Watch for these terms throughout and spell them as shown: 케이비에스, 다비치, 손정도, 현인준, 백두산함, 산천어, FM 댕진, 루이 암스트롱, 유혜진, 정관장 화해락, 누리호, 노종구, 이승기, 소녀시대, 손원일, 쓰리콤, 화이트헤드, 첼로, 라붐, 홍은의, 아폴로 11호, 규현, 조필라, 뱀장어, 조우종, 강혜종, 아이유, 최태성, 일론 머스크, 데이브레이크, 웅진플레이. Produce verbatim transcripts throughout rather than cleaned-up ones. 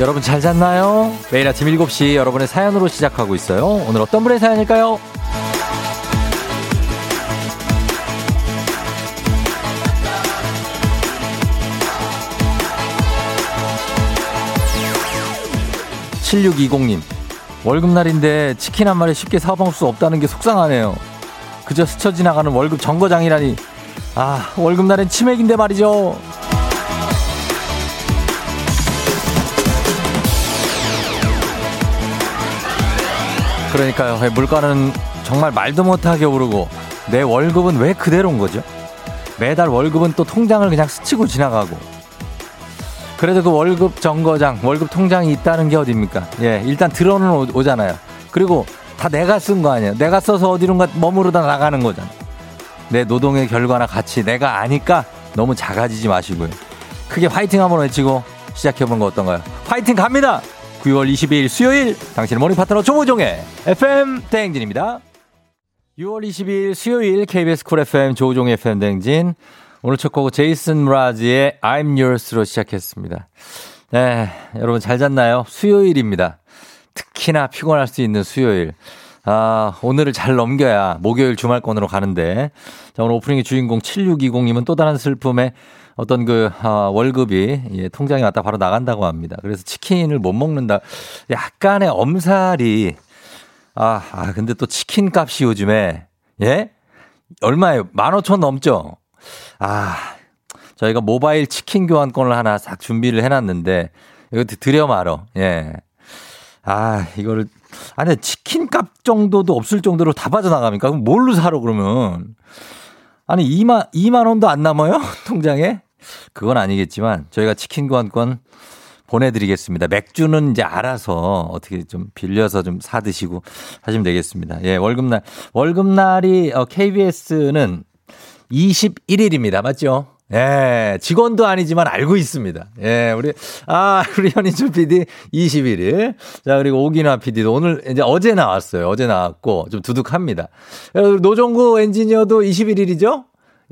여러분 잘 잤나요? 매일 아침 일곱 시 여러분의 사연으로 시작하고 있어요. 오늘 어떤 분의 사연일까요? 칠육이공님 월급날인데 치킨 한 마리 쉽게 사먹을 수 없다는 게 속상하네요. 그저 스쳐 지나가는 월급 정거장이라니. 아, 월급날엔 치맥인데 말이죠. 그러니까요, 물가는 정말 말도 못하게 오르고 내 월급은 왜 그대로인 거죠? 매달 월급은 또 통장을 그냥 스치고 지나가고. 그래도 그 월급 정거장, 월급 통장이 있다는 게 어딥니까? 예, 일단 들어는 오, 오잖아요. 그리고 다 내가 쓴 거 아니에요. 내가 써서 어디론가 머무르다 나가는 거잖아. 내 노동의 결과나 가치 내가 아니까 너무 작아지지 마시고요. 크게 화이팅 한번 외치고 시작해보는 거 어떤가요? 화이팅 갑니다! 구월 이십이일 수요일, 당신의 모닝 파트너 조우종의 에프엠 대행진입니다. 유월 이십이일 수요일 케이비에스 쿨 에프엠 조우종의 에프엠 대행진. 오늘 첫 곡은 제이슨 브라지의 I'm Yours로 시작했습니다. 네, 여러분 잘 잤나요? 수요일입니다. 특히나 피곤할 수 있는 수요일. 아, 오늘을 잘 넘겨야 목요일 주말권으로 가는데. 자, 오늘 오프닝의 주인공 칠육이공님은 또 다른 슬픔에 어떤 그 아, 월급이 예, 통장에 왔다 바로 나간다고 합니다. 그래서 치킨을 못 먹는다. 약간의 엄살이. 아, 아 근데 또 치킨 값이 요즘에 예? 얼마예요? 만 오천 넘죠? 아, 저희가 모바일 치킨 교환권을 하나 싹 준비를 해놨는데, 이거 드려 말어. 예. 아, 이거를, 아니, 치킨 값 정도도 없을 정도로 다 빠져나갑니까? 그럼 뭘로 사러 그러면? 아니, 이만 원도 안 남아요? 통장에? 그건 아니겠지만, 저희가 치킨 교환권 보내드리겠습니다. 맥주는 이제 알아서 어떻게 좀 빌려서 좀 사드시고 하시면 되겠습니다. 예, 월급날. 월급날이, 어, 케이비에스는 이십일일입니다. 맞죠? 예, 직원도 아니지만 알고 있습니다. 예, 우리, 아, 우리 현인준 피디 이십일일. 자, 그리고 오기나 피디도 오늘, 이제 어제 나왔어요. 어제 나왔고, 좀 두둑합니다. 노종구 엔지니어도 이십일일이죠?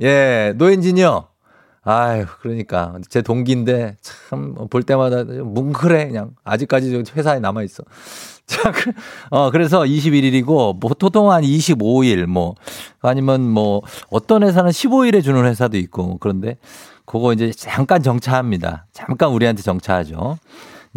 예, 노 엔지니어. 아유, 그러니까. 제 동기인데, 참, 볼 때마다 뭉클해, 그냥. 아직까지 회사에 남아있어. 자, 그, 어, 그래서 이십일일이고, 뭐, 보통 한 이십오일, 뭐, 아니면 뭐, 어떤 회사는 십오일에 주는 회사도 있고, 그런데, 그거 이제 잠깐 정차합니다. 잠깐 우리한테 정차하죠.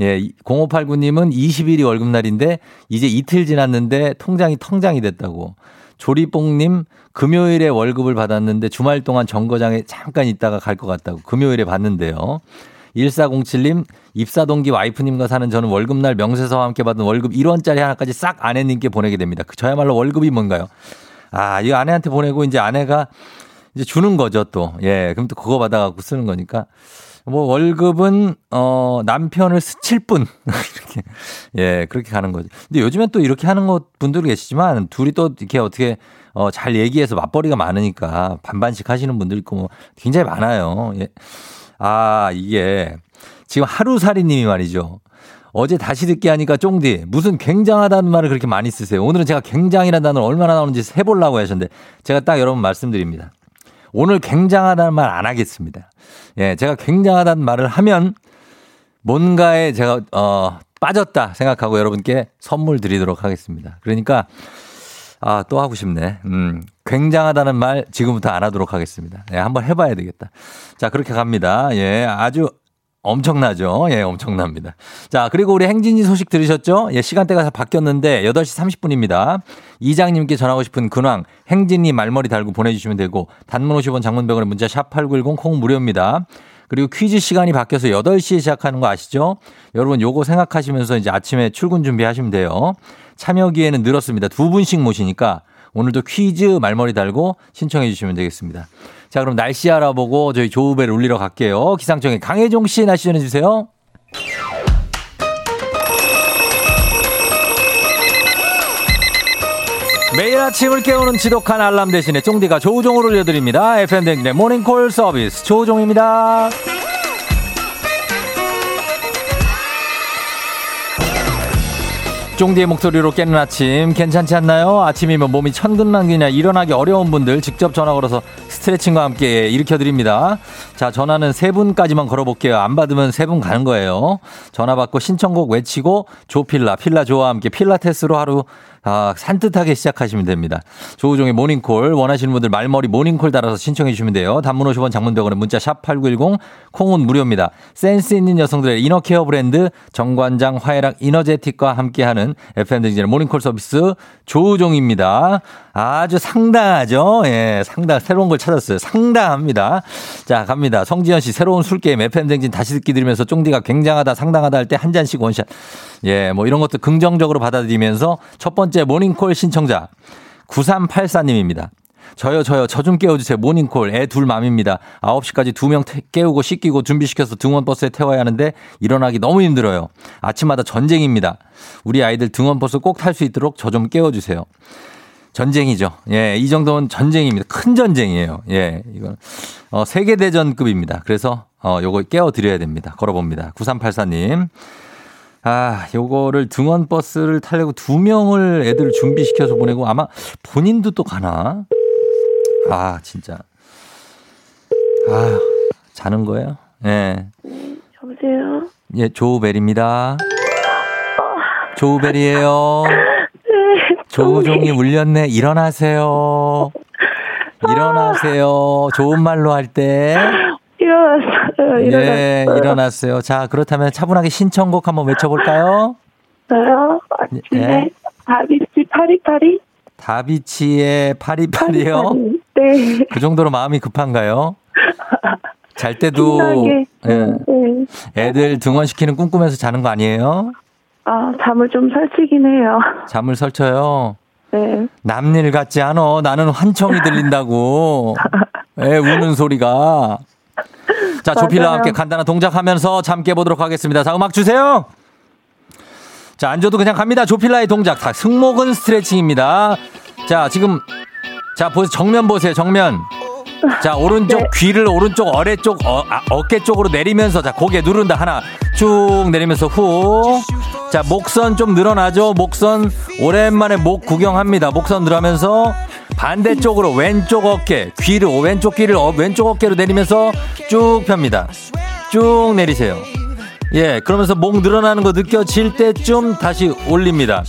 예, 공오팔구님은 이십일이 월급날인데, 이제 이틀 지났는데, 통장이 텅장이 됐다고. 조리뽕님, 금요일에 월급을 받았는데, 주말 동안 정거장에 잠깐 있다가 갈 것 같다고. 금요일에 봤는데요. 일사공칠님, 입사 동기 와이프님과 사는 저는 월급날 명세서와 함께 받은 월급 일 원짜리 하나까지 싹 아내님께 보내게 됩니다. 저야말로 월급이 뭔가요? 아, 이거 아내한테 보내고 이제 아내가 이제 주는 거죠 또. 예, 그럼 또 그거 받아갖고 쓰는 거니까. 뭐 월급은, 어, 남편을 스칠 뿐. 이렇게. 예, 그렇게 가는 거죠. 근데 요즘엔 또 이렇게 하는 것 분들도 계시지만 둘이 또 이렇게 어떻게 어, 잘 얘기해서 맞벌이가 많으니까 반반씩 하시는 분들 있고 뭐 굉장히 많아요. 예. 아, 이게 지금 하루살이님이 말이죠. 어제 다시 듣게 하니까 쫑디 무슨 굉장하다는 말을 그렇게 많이 쓰세요. 오늘은 제가 굉장이라는 단어를 얼마나 나오는지 세보려고 하셨는데 제가 딱 여러분 말씀드립니다. 오늘 굉장하다는 말 안 하겠습니다. 예, 제가 굉장하다는 말을 하면 뭔가에 제가 어, 빠졌다 생각하고 여러분께 선물 드리도록 하겠습니다. 그러니까 아, 또 하고 싶네. 음, 굉장하다는 말 지금부터 안 하도록 하겠습니다. 예, 한번 해봐야 되겠다. 자, 그렇게 갑니다. 예, 아주 엄청나죠. 예, 엄청납니다. 자, 그리고 우리 행진이 소식 들으셨죠? 예, 시간대가 바뀌었는데 여덟 시 삼십 분입니다. 이장님께 전하고 싶은 근황, 행진이 말머리 달고 보내주시면 되고, 단문 오십 원, 장문 백 원의 문자 샵 팔구일공, 콩 무료입니다. 그리고 퀴즈 시간이 바뀌어서 여덟 시에 시작하는 거 아시죠? 여러분 요거 생각하시면서 이제 아침에 출근 준비하시면 돼요. 참여 기회는 늘었습니다. 두 분씩 모시니까 오늘도 퀴즈 말머리 달고 신청해 주시면 되겠습니다. 자, 그럼 날씨 알아보고 저희 조우벨 울리러 갈게요. 기상청에 강혜종 씨 날씨 전해주세요. 매일 아침을 깨우는 지독한 알람 대신에 쫑디가 조우종을 올려드립니다. 에프엠 댕진의 모닝콜 서비스 조우종입니다. 쫑디의 목소리로 깨는 아침 괜찮지 않나요? 아침이면 몸이 천근만근이나 일어나기 어려운 분들 직접 전화 걸어서 스트레칭과 함께 일으켜드립니다. 자, 전화는 세 분까지만 걸어볼게요. 안 받으면 세 분 가는 거예요. 전화 받고 신청곡 외치고 조필라, 필라조와 함께 필라테스로 하루 아, 산뜻하게 시작하시면 됩니다. 조우종의 모닝콜 원하시는 분들 말머리 모닝콜 달아서 신청해 주시면 돼요. 단문 오십 원, 장문 백 원에 문자 샵팔구일공, 콩은 무료입니다. 센스 있는 여성들의 이너케어 브랜드 정관장 화해락 이너제틱과 함께하는 에프엠 댕진의 모닝콜 서비스 조우종입니다. 아주 상당하죠. 예, 상당 새로운 걸 찾았어요. 상당합니다. 자, 갑니다. 성지현 씨, 새로운 술 게임 에프엠 댕진 다시 듣기 들으면서 쫑디가 굉장하다, 상당하다 할 때 한 잔씩 원샷. 예, 뭐 이런 것도 긍정적으로 받아들이면서 첫 번째 번째 모닝콜 신청자 구삼팔사 님입니다. 저요 저요 저 좀 깨워주세요. 모닝콜 애 둘 맘입니다. 아홉 시까지 두 명 깨우고 씻기고 준비시켜서 등원버스에 태워야 하는데 일어나기 너무 힘들어요. 아침마다 전쟁입니다. 우리 아이들 등원버스 꼭 탈 수 있도록 저 좀 깨워주세요. 전쟁이죠. 예, 이 정도는 전쟁입니다. 큰 전쟁이에요. 예, 이건 어, 세계대전급입니다. 그래서 어, 요거 깨워드려야 됩니다. 걸어봅니다. 구삼팔사 님. 아, 요거를 등원버스를 타려고 두 명을 애들 준비시켜서 보내고 아마 본인도 또 가나? 아, 진짜. 아, 자는 거예요? 예. 여보세요? 예, 조우벨입니다. 어. 조우벨이에요. 네, 조우종이 울렸네. 일어나세요. 일어나세요. 좋은 말로 할 때. 일어났어요. 일어났어요. 예, 일어났어요. 자, 그렇다면 차분하게 신청곡 한번 외쳐볼까요? 저요? 아침에 네. 다비치 파리파리? 다비치의 파리파리요? 파리파리. 네. 그 정도로 마음이 급한가요? 잘 때도 예, 네. 애들 등원시키는 꿈꾸면서 자는 거 아니에요? 아, 잠을 좀 설치긴 해요. 잠을 설쳐요? 네. 남일 같지 않아. 나는 환청이 들린다고. 애 우는 소리가. 자, 조필라와 함께 간단한 동작하면서 잠 깨보도록 하겠습니다. 자, 음악 주세요. 자, 앉아도 그냥 갑니다. 조필라의 동작. 다 승모근 스트레칭입니다. 자, 지금 자, 보세요. 정면 보세요. 정면. 자, 오른쪽 네. 귀를 오른쪽 어뢰 쪽 어, 아, 어깨 쪽으로 내리면서 자, 고개 누른다. 하나. 쭉 내리면서 후. 자, 목선 좀 늘어나죠. 목선 오랜만에 목 구경합니다. 목선 늘어나면서 반대쪽으로 왼쪽 어깨 귀를 왼쪽 귀를 어, 왼쪽 어깨로 내리면서 쭉 펴니다. 쭉 내리세요. 예, 그러면서 목 늘어나는 거 느껴질 때쯤 다시 올립니다.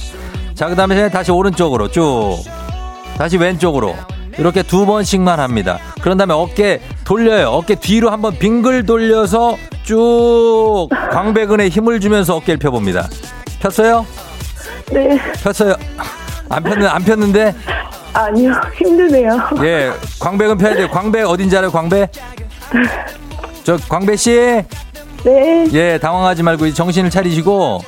자, 그 다음에 다시 오른쪽으로 쭉 다시 왼쪽으로 이렇게 두 번씩만 합니다. 그런 다음에 어깨 돌려요. 어깨 뒤로 한번 빙글 돌려서 쭉 광배근에 힘을 주면서 어깨를 펴봅니다. 폈어요? 네. 폈어요? 안 폈는데? 안 폈는데? 아니요, 힘드네요. 예, 광배근 펴야 돼요. 광배 어딘지 알아요? 광배? 저 광배 씨? 네. 예, 당황하지 말고 이제 정신을 차리시고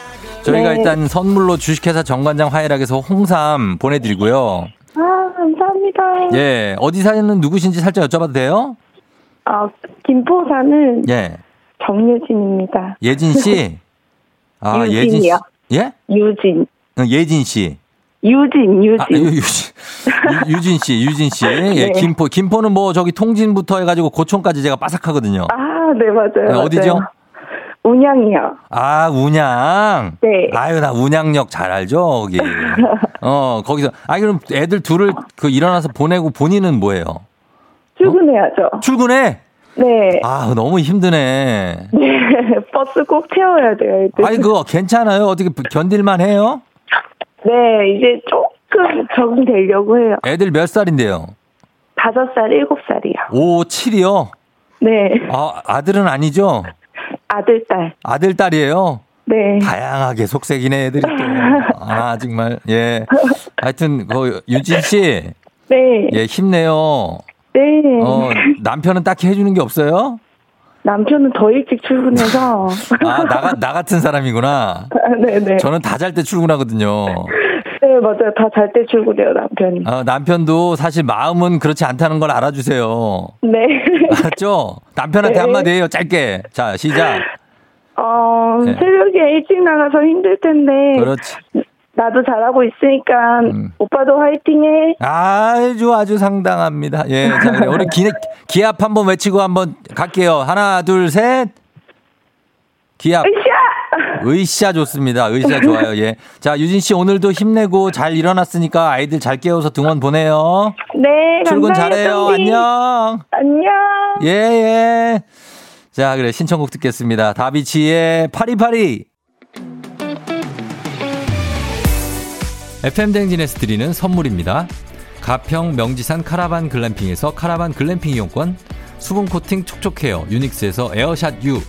저희가 네. 일단 선물로 주식회사 정관장 화해락에서 홍삼 보내드리고요. 아, 감사합니다. 예, 어디 사는 누구신지 살짝 여쭤봐도 돼요? 아, 김포 사는 예. 정유진입니다. 예진 씨? 아, 예진 씨. 예? 유진. 예진 씨. 유진, 유진. 아, 유, 유진. 유진 씨, 유진 씨. 예, 네. 김포. 김포는 뭐 저기 통진부터 해가지고 고촌까지 제가 빠삭하거든요. 아, 네, 맞아요. 네, 어디죠? 맞아요. 운양이요. 아, 운양? 네. 아유, 나 운양역 잘 알죠, 거기. 어, 거기서. 아, 그럼 애들 둘을 그 일어나서 보내고 본인은 뭐예요? 출근해야죠. 어? 출근해? 네. 아, 너무 힘드네. 네. 버스 꼭 태워야 돼요, 애들. 아니, 그거 괜찮아요? 어떻게 견딜만 해요? 네, 이제 조금 적응되려고 해요. 애들 몇 살인데요? 다섯 살, 일곱 살이요. 오, 칠이요? 네. 아, 아들은 아니죠? 아들, 딸. 아들, 딸이에요? 네. 다양하게 속색이네, 애들이. 아, 정말. 예. 하여튼, 그, 유진 씨. 네. 예, 힘내요. 네. 어, 남편은 딱히 해주는 게 없어요? 남편은 더 일찍 출근해서. 아, 나, 나 같은 사람이구나. 아, 네네. 저는 다 잘 때 출근하거든요. 네, 맞아요. 다 잘 때 출근해요, 남편이. 아, 남편도 사실 마음은 그렇지 않다는 걸 알아주세요. 네. 알았죠? 남편한테 네. 한마디 해요, 짧게. 자, 시작. 어, 네. 새벽에 일찍 나가서 힘들 텐데. 그렇지. 나도 잘하고 있으니까 음. 오빠도 화이팅해. 아주 아주 상당합니다. 예, 자, 그래. 우리 기, 기합 한번 외치고 한번 갈게요. 하나, 둘, 셋. 기합. 으쌰! 으쌰 좋습니다. 으쌰 좋아요. 예. 자, 유진 씨 오늘도 힘내고 잘 일어났으니까 아이들 잘 깨워서 등원 보내요. 네. 출근 잘해요. 선생님. 안녕. 안녕. 예, 예. 자, 그래. 신청곡 듣겠습니다. 다비치의 파리파리. 에프엠 댕진에서 드리는 선물입니다. 가평 명지산 카라반 글램핑에서 카라반 글램핑 이용권, 수분 코팅 촉촉헤어 유닉스에서 에어샷 U,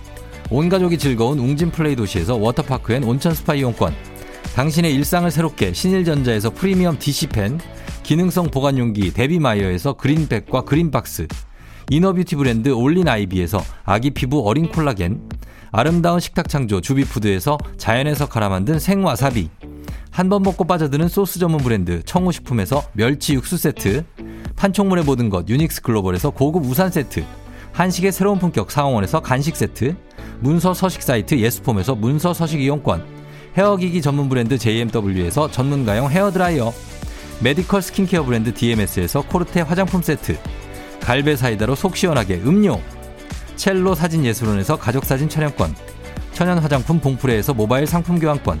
온 가족이 즐거운 웅진플레이 도시에서 워터파크 앤 온천 스파 이용권, 당신의 일상을 새롭게 신일전자에서 프리미엄 디씨펜, 기능성 보관용기 데비마이어에서 그린백과 그린박스, 이너뷰티 브랜드 올린아이비에서 아기 피부 어린 콜라겐, 아름다운 식탁 창조 주비푸드에서 자연에서 갈아 만든 생와사비, 한 번 먹고 빠져드는 소스 전문 브랜드 청우식품에서 멸치 육수 세트, 판촉물의 모든 것 유닉스 글로벌에서 고급 우산 세트, 한식의 새로운 품격 상황원에서 간식 세트, 문서 서식 사이트 예스폼에서 문서 서식 이용권, 헤어기기 전문 브랜드 제이엠더블유에서 전문가용 헤어드라이어, 메디컬 스킨케어 브랜드 디엠에스에서 코르테 화장품 세트, 갈베 사이다로 속 시원하게 음료, 첼로 사진예술원에서 가족사진 촬영권, 천연 화장품 봉프레에서 모바일 상품 교환권,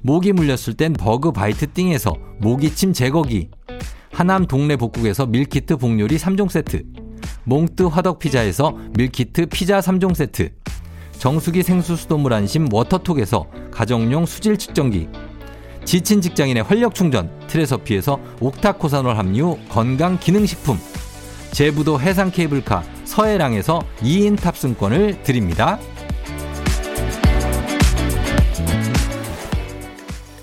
모기 물렸을 땐 버그 바이트 띵에서 모기침 제거기, 하남 동네 복국에서 밀키트 복요리 삼 종 세트, 몽뜨 화덕 피자에서 밀키트 피자 삼 종 세트, 정수기 생수 수돗물 안심 워터톡에서 가정용 수질 측정기, 지친 직장인의 활력 충전 트레서피에서 옥타코사놀 함유 건강 기능식품, 제부도 해상 케이블카 서해랑에서 이 인 탑승권을 드립니다.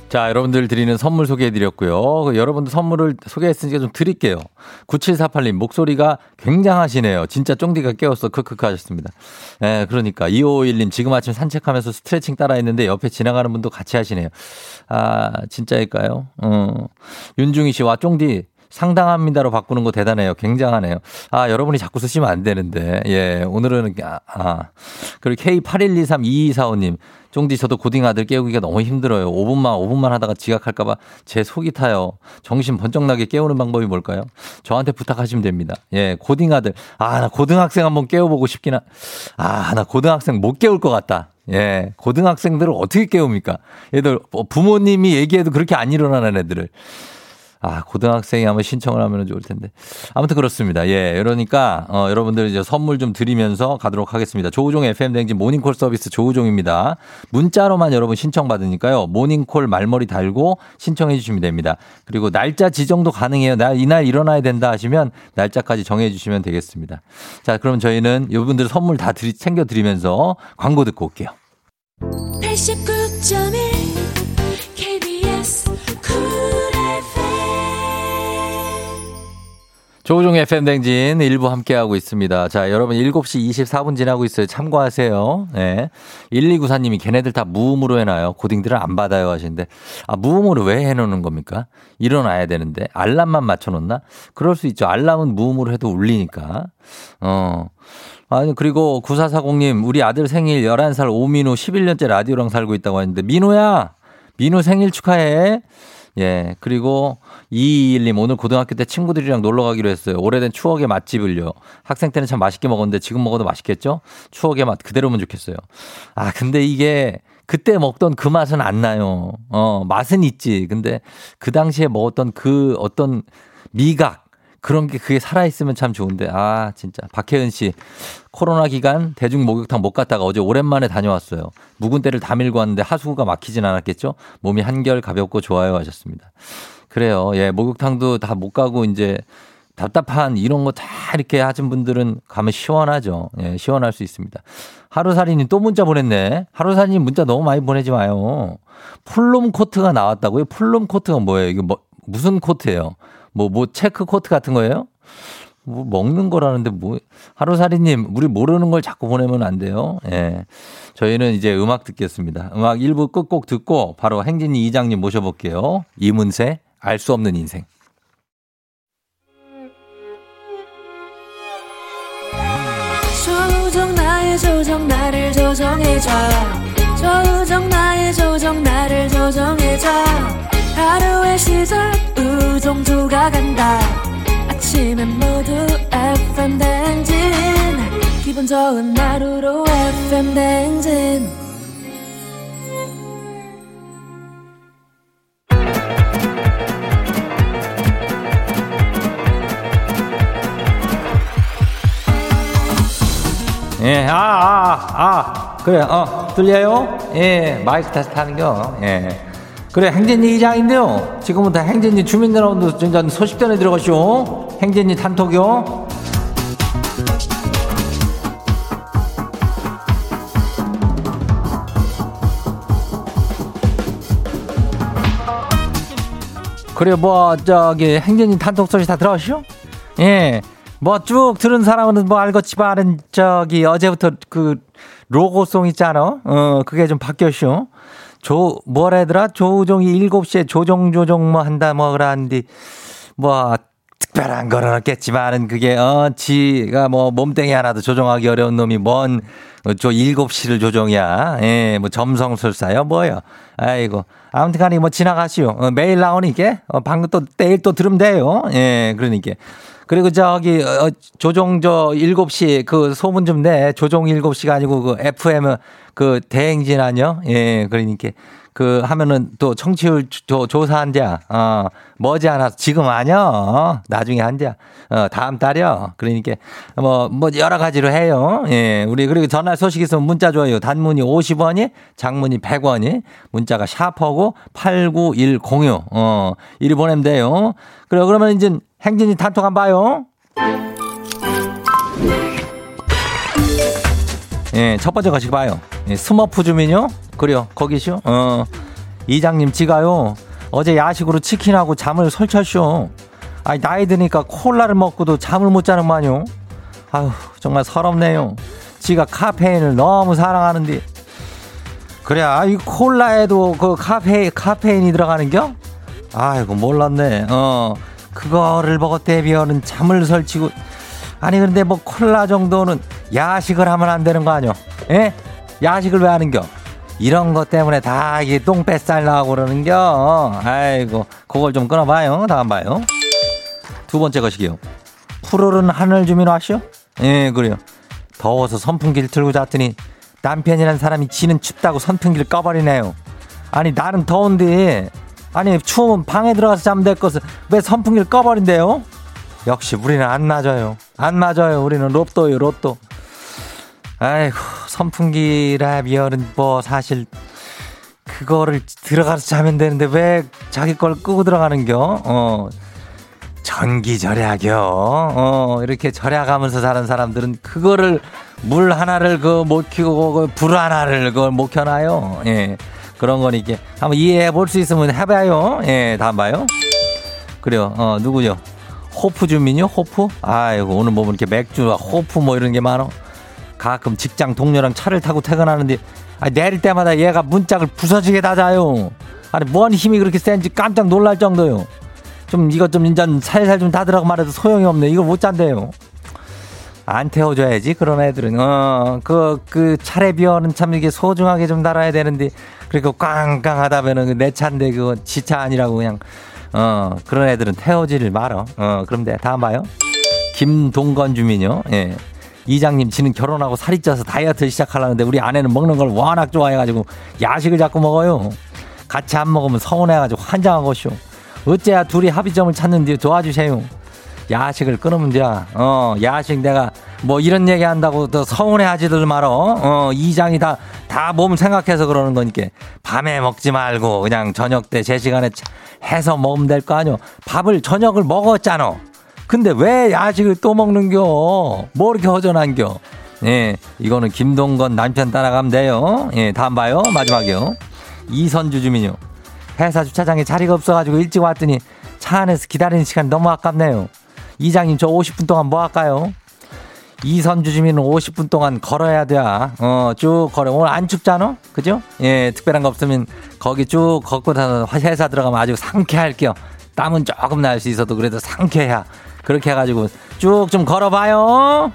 자, 여러분들 드리는 선물 소개해드렸고요. 여러분들 선물을 소개했으니까 좀 드릴게요. 구칠사팔 님, 목소리가 굉장하시네요. 진짜 쫑디가 깨웠어. 크크크 하셨습니다. 예, 그러니까. 이오오일 님, 지금 아침 산책하면서 스트레칭 따라했는데 옆에 지나가는 분도 같이 하시네요. 아, 진짜일까요? 음. 윤중희 씨, 와, 쫑디. 상당합니다로 바꾸는 거 대단해요. 굉장하네요. 아, 여러분이 자꾸 쓰시면 안 되는데. 예, 오늘은, 아, 아. 그리고 케이 팔일이삼이이사오 님. 쫑디, 저도 고딩 아들 깨우기가 너무 힘들어요. 오 분만, 오 분만 하다가 지각할까봐 제 속이 타요. 정신 번쩍나게 깨우는 방법이 뭘까요? 저한테 부탁하시면 됩니다. 예, 고딩 아들. 아, 나 고등학생 한번 깨워보고 싶긴 하, 아, 나 고등학생 못 깨울 것 같다. 예, 고등학생들을 어떻게 깨웁니까? 얘들, 부모님이 얘기해도 그렇게 안 일어나는 애들을. 아, 고등학생이 한번 신청을 하면 좋을 텐데. 아무튼 그렇습니다. 예. 그러니까, 어, 여러분들 이제 선물 좀 드리면서 가도록 하겠습니다. 조우종 에프엠 댕진 모닝콜 서비스 조우종입니다. 문자로만 여러분 신청받으니까요. 모닝콜 말머리 달고 신청해 주시면 됩니다. 그리고 날짜 지정도 가능해요. 나, 이날 일어나야 된다 하시면 날짜까지 정해 주시면 되겠습니다. 자, 그럼 저희는 여러분들 선물 다 드리, 챙겨 드리면서 광고 듣고 올게요. 조우종 에프엠 댕진 일부 함께하고 있습니다. 자, 여러분 일곱 시 이십사 분 지나고 있어요. 참고하세요. 네. 일이구사 님이 걔네들 다 무음으로 해놔요. 고딩들은 안 받아요 하시는데, 아, 무음으로 왜 해놓는 겁니까? 일어나야 되는데 알람만 맞춰놓나? 그럴 수 있죠. 알람은 무음으로 해도 울리니까. 어. 아니, 그리고 구사사공 님, 우리 아들 생일 열한 살 오민호 십일 년째 라디오랑 살고 있다고 하는데, 민호야, 민호 생일 축하해. 예, 그리고 이이일 님, 오늘 고등학교 때 친구들이랑 놀러 가기로 했어요. 오래된 추억의 맛집을요. 학생 때는 참 맛있게 먹었는데 지금 먹어도 맛있겠죠? 추억의 맛 그대로면 좋겠어요. 아, 근데 이게 그때 먹던 그 맛은 안 나요. 어, 맛은 있지. 근데 그 당시에 먹었던 그 어떤 미각, 그런 게 그게 살아있으면 참 좋은데. 아, 진짜. 박혜은 씨, 코로나 기간 대중 목욕탕 못 갔다가 어제 오랜만에 다녀왔어요. 묵은 때를 다 밀고 왔는데 하수구가 막히진 않았겠죠? 몸이 한결 가볍고 좋아요 하셨습니다. 그래요. 예, 목욕탕도 다 못 가고 이제 답답한 이런 거 다 이렇게 하신 분들은 가면 시원하죠. 예, 시원할 수 있습니다. 하루살이님 또 문자 보냈네. 하루살이님 문자 너무 많이 보내지 마요. 플롬 코트가 나왔다고요? 플롬 코트가 뭐예요? 이거 뭐, 무슨 코트예요? 뭐, 뭐, 체크 코트 같은 거예요? 뭐 먹는 거라는데 뭐 하루살이님 우리 모르는 걸 자꾸 보내면 안 돼요. 예, 저희는 이제 음악 듣겠습니다. 음악 일 부 끝곡 듣고 바로 행진이 이장님 모셔볼게요. 이문세 알 수 없는 인생. 조우종 나의 조정 나를 조정해줘. 조우종 나의 조정 나를 조정해줘. 하루의 시절 우종조가 간다. 아침엔 모두 에프엠 댕진. 기분 좋은 하루로 에프엠 댕진. 예, 아, 아, 아, 그래, 어, 들려요? 예, 마이크 테스트 하는겨, 예. 그래, 행진이 이장인데요. 지금부터 행진이 주민 여러분들 전전 소식 전에 들어가시오. 행진이 단톡이요. 그래, 뭐, 저기, 행진이 단톡 소식 다 들어가시오? 예. 뭐, 쭉 들은 사람은 뭐, 알겠지만은, 저기, 어제부터 그, 로고송 있잖아. 어, 그게 좀 바뀌었쇼. 조, 뭐라 해더라? 조우종이 일곱 시에 조종조종 뭐 한다, 뭐, 그러는데, 뭐, 특별한 건 없겠지만은, 그게, 어, 지가 뭐, 몸땡이 하나도 조종하기 어려운 놈이 뭔, 저 일곱 시를 조종이야. 예, 뭐, 점성술사요, 뭐요. 아이고. 아무튼 간에 뭐, 지나가시오. 어, 매일 나오니까, 어, 방금 또, 내일 또 들으면 돼요. 예, 그러니까. 그리고 저기, 어, 조종 저 일곱 시 그 소문 좀 내. 조종 일곱 시가 아니고 그 에프엠 그 대행진 아니요? 예, 그러니까. 그 하면은 또 청취율 조, 조사한대야. 어, 머지않아서 지금 아니요. 어, 나중에 한대야. 어, 다음 달이요. 그러니까 뭐, 뭐 여러 가지로 해요. 예, 우리 그리고 전화 소식 있으면 문자 줘요. 단문이 오십 원이, 장문이 백 원이, 문자가 샤퍼고 팔구일공육. 어, 이리 보내면 돼요. 그리고 그러면 이제 행진이 단톡 한번 봐요. 예, 첫 번째 가시고 봐요. 예, 스머프 주민요? 그래요, 거기시오? 어, 이장님, 지가요, 어제 야식으로 치킨하고 잠을 설쳤쇼. 아니, 나이 드니까 콜라를 먹고도 잠을 못 자는만요. 아휴, 정말 서럽네요. 지가 카페인을 너무 사랑하는데. 그래, 이 콜라에도 그 카페, 카페인이 들어가는겨? 아이고, 몰랐네. 어. 그거를 먹었대 비어는 잠을 설치고. 아니 그런데 뭐 콜라 정도는 야식을 하면 안 되는 거 아뇨? 예? 야식을 왜 하는겨? 이런 것 때문에 다 이게 똥뱃살 나고 그러는겨. 아이고 그걸 좀 끊어봐요. 다음 봐요. 두 번째 것이기요. 푸르른 하늘 주민 왔쇼? 예 그래요. 더워서 선풍기를 틀고 잤더니 남편이란 사람이 지는 춥다고 선풍기를 꺼버리네요. 아니 나는 더운데 아니 추우면 방에 들어가서 자면 될 것을 왜 선풍기를 꺼버린대요? 역시 우리는 안 맞아요. 안 맞아요. 우리는 로또요 로또. 아이고 선풍기라 미열은 뭐 사실 그거를 들어가서 자면 되는데 왜 자기 걸 끄고 들어가는겨? 어, 전기 절약이요. 어, 이렇게 절약하면서 사는 사람들은 그거를 물 하나를 그 못 켜고 불 하나를 그걸 못 켜놔요. 예. 그런 거니까 한번 이해해 볼 수 있으면 해봐요. 예, 다음 봐요. 그래요. 어, 누구죠? 호프 주민이요? 호프? 아이고, 오늘 뭐 이렇게 맥주와 호프 뭐 이런 게 많어. 가끔 직장 동료랑 차를 타고 퇴근하는데, 아니, 내릴 때마다 얘가 문짝을 부서지게 다자요. 아니, 뭔 힘이 그렇게 센지 깜짝 놀랄 정도요. 좀 이것 좀 인자 살살 좀 다더라고 말해도 소용이 없네. 이걸 못 잔대요. 안 태워줘야지 그런 애들은. 어, 그, 그 차례 비어는 참 이게 소중하게 좀 달아야 되는데 그리고 꽝꽝하다면은 내 차인데 그거 지차 아니라고 그냥 어 그런 애들은 태워지를 말어. 어 그럼 돼. 다음 봐요. 김동건 주민요. 예. 이장님 지는 결혼하고 살이 쪄서 다이어트 시작하려는데 우리 아내는 먹는 걸 워낙 좋아해가지고 야식을 자꾸 먹어요. 같이 안 먹으면 서운해가지고 환장한 것이오. 어째야 둘이 합의점을 찾는데 도와주세요. 야식을 끊으면 돼. 어, 야식 내가 뭐 이런 얘기 한다고 또 서운해하지들 말어. 어, 이장이 다 다 몸 생각해서 그러는 거니까 밤에 먹지 말고 그냥 저녁 때 제 시간에 해서 먹으면 될 거 아뇨. 밥을 저녁을 먹었잖아. 근데 왜 야식을 또 먹는겨? 뭐 이렇게 허전한겨? 예, 이거는 김동건 남편 따라가면 돼요. 예, 다음 봐요. 마지막이요. 이선주 주민요. 회사 주차장에 자리가 없어가지고 일찍 왔더니 차 안에서 기다리는 시간 너무 아깝네요. 이장님 저 오십 분 동안 뭐 할까요? 이선주 주민은 오십 분 동안 걸어야 돼. 어, 쭉 걸어. 오늘 안 춥잖아? 그죠? 예, 특별한 거 없으면 거기 쭉 걷고 다녀. 회사 들어가면 아주 상쾌할게요. 땀은 조금 날 수 있어도 그래도 상쾌해야. 그렇게 해가지고 쭉 좀 걸어봐요.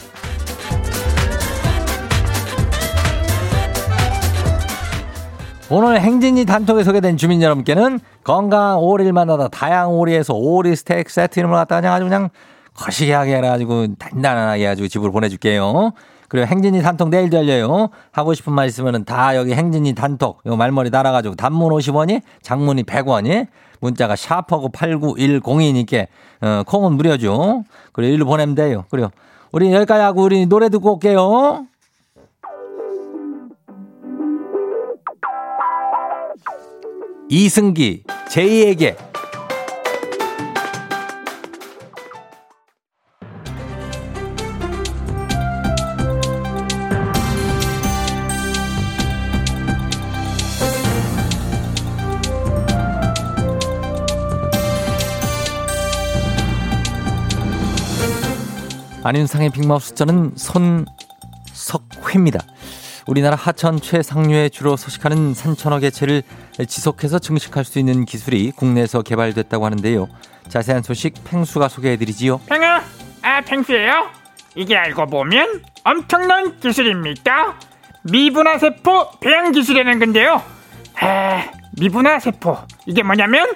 오늘 행진이 단톡에 소개된 주민 여러분께는 건강한 오리를 만나다 다양한 오리에서 오리 스테이크 세트를 갖다 그냥 아주 그냥 거시기하게 해가지고 단단하게 해가지고 집으로 보내줄게요. 그리고 행진이 단톡 내일도 열려요. 하고 싶은 말 있으면 다 여기 행진이 단톡 요 말머리 달아가지고 단문 오십 원이 장문이 백 원이 문자가 샤프하고 팔구일공이니까 어, 콩은 무료죠. 그리고 일로 보내면 돼요. 그리고 우리 여기까지 하고 우리 노래 듣고 올게요. 이승기 제이에게. 안윤상의 빅마우스 저는 손석회입니다. 우리나라 하천 최상류에 주로 서식하는 산천어 개체를 지속해서 증식할 수 있는 기술이 국내에서 개발됐다고 하는데요. 자세한 소식 펭수가 소개해드리지요. 펭아! 아 펭수예요? 이게 알고 보면 엄청난 기술입니다. 미분화세포 배양 기술이라는 건데요. 아, 미분화세포 이게 뭐냐면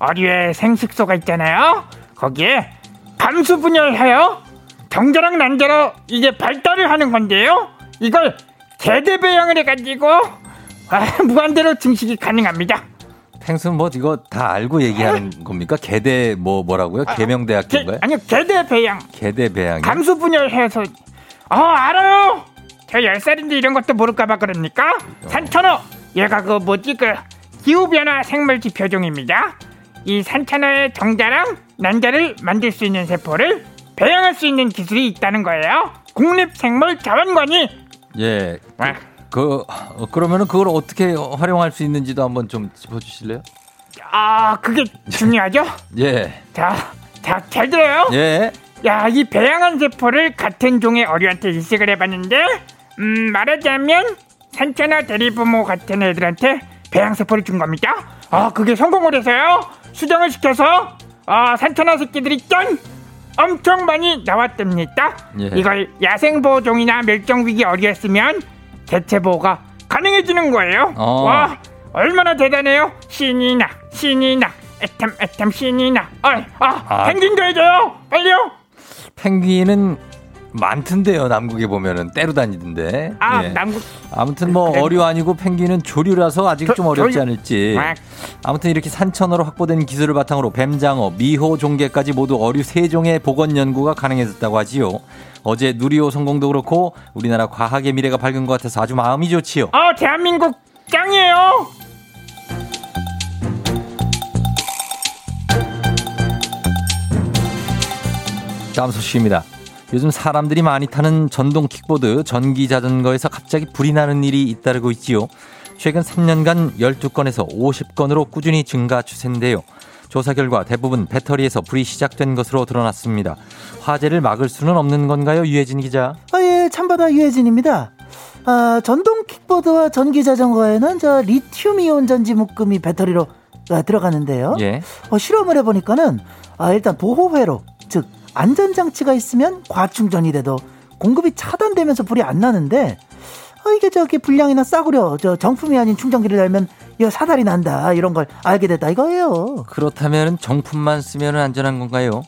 어류의 생식소가 있잖아요. 거기에 감수 분열하여 정자랑 난자로 이게 발달을 하는 건데요. 이걸 세대 배양을 해가지고 아, 무한대로 증식이 가능합니다. 펭수는 뭐 이거 다 알고 얘기하는 아, 겁니까? 개대 뭐 뭐라고요? 아, 계명대학교인가요? 아니요, 개대 배양. 개대 배양. 감수 분열해서. 아 알아요. 저 열 살인데 이런 것도 모를까봐 그럽니까? 어. 산천어. 얘가 그 뭐지 그 기후 변화 생물 지표종입니다. 이 산천어의 정자랑 난자를 만들 수 있는 세포를 배양할 수 있는 기술이 있다는 거예요. 국립생물자원관이. 예. 그, 그 그러면은 그걸 어떻게 활용할 수 있는지도 한번 좀 짚어주실래요? 아, 그게 중요하죠. 예. 자, 자, 잘 들어요. 예. 야, 이 배양한 세포를 같은 종의 어류한테 이식을 해봤는데, 음, 말하자면 산천어 대리부모 같은 애들한테 배양 세포를 준 겁니다. 아, 그게 성공을 해서요. 수정을 시켜서 아, 산천어 새끼들이 짠! 엄청 많이 나왔답니다. 예. 이걸 야생보호종이나 멸종위기 어류였으면 개체보호가 가능해지는 거예요. 어. 와 얼마나 대단해요. 신이 나 신이 나 애탐 애탐 신이 나. 아, 아, 아. 펭귄도 해줘요. 빨리요. 펭귄은 많던데요. 남극에 보면은 때로 다니던데. 아 예. 남극. 아무튼 뭐 그래. 어류 아니고 펭귄은 조류라서 아직 조, 좀 어렵지 조류. 않을지. 아무튼 이렇게 산천어로 확보된 기술을 바탕으로 뱀장어, 미호, 종개까지 모두 어류 세 종의 복원 연구가 가능해졌다고 하지요. 어제 누리호 성공도 그렇고 우리나라 과학의 미래가 밝은 것 같아서 아주 마음이 좋지요. 아 어, 대한민국 짱이에요. 다음 소식입니다. 요즘 사람들이 많이 타는 전동 킥보드, 전기 자전거에서 갑자기 불이 나는 일이 잇따르고 있지요. 최근 삼 년간 열두 건에서 오십 건으로 꾸준히 증가 추세인데요. 조사 결과 대부분 배터리에서 불이 시작된 것으로 드러났습니다. 화재를 막을 수는 없는 건가요? 유혜진 기자. 아, 예, 참바다 유혜진입니다. 아, 전동 킥보드와 전기 자전거에는 저 리튬이온 전지 묶음이 배터리로 아, 들어가는데요. 예. 어, 실험을 해보니까는 아, 일단 보호회로, 즉 안전장치가 있으면 과충전이 돼도 공급이 차단되면서 불이 안 나는데, 어, 이게 저기 불량이나 싸구려, 저 정품이 아닌 충전기를 달면 이 사달이 난다, 이런 걸 알게 됐다 이거예요. 그렇다면 정품만 쓰면 안전한 건가요?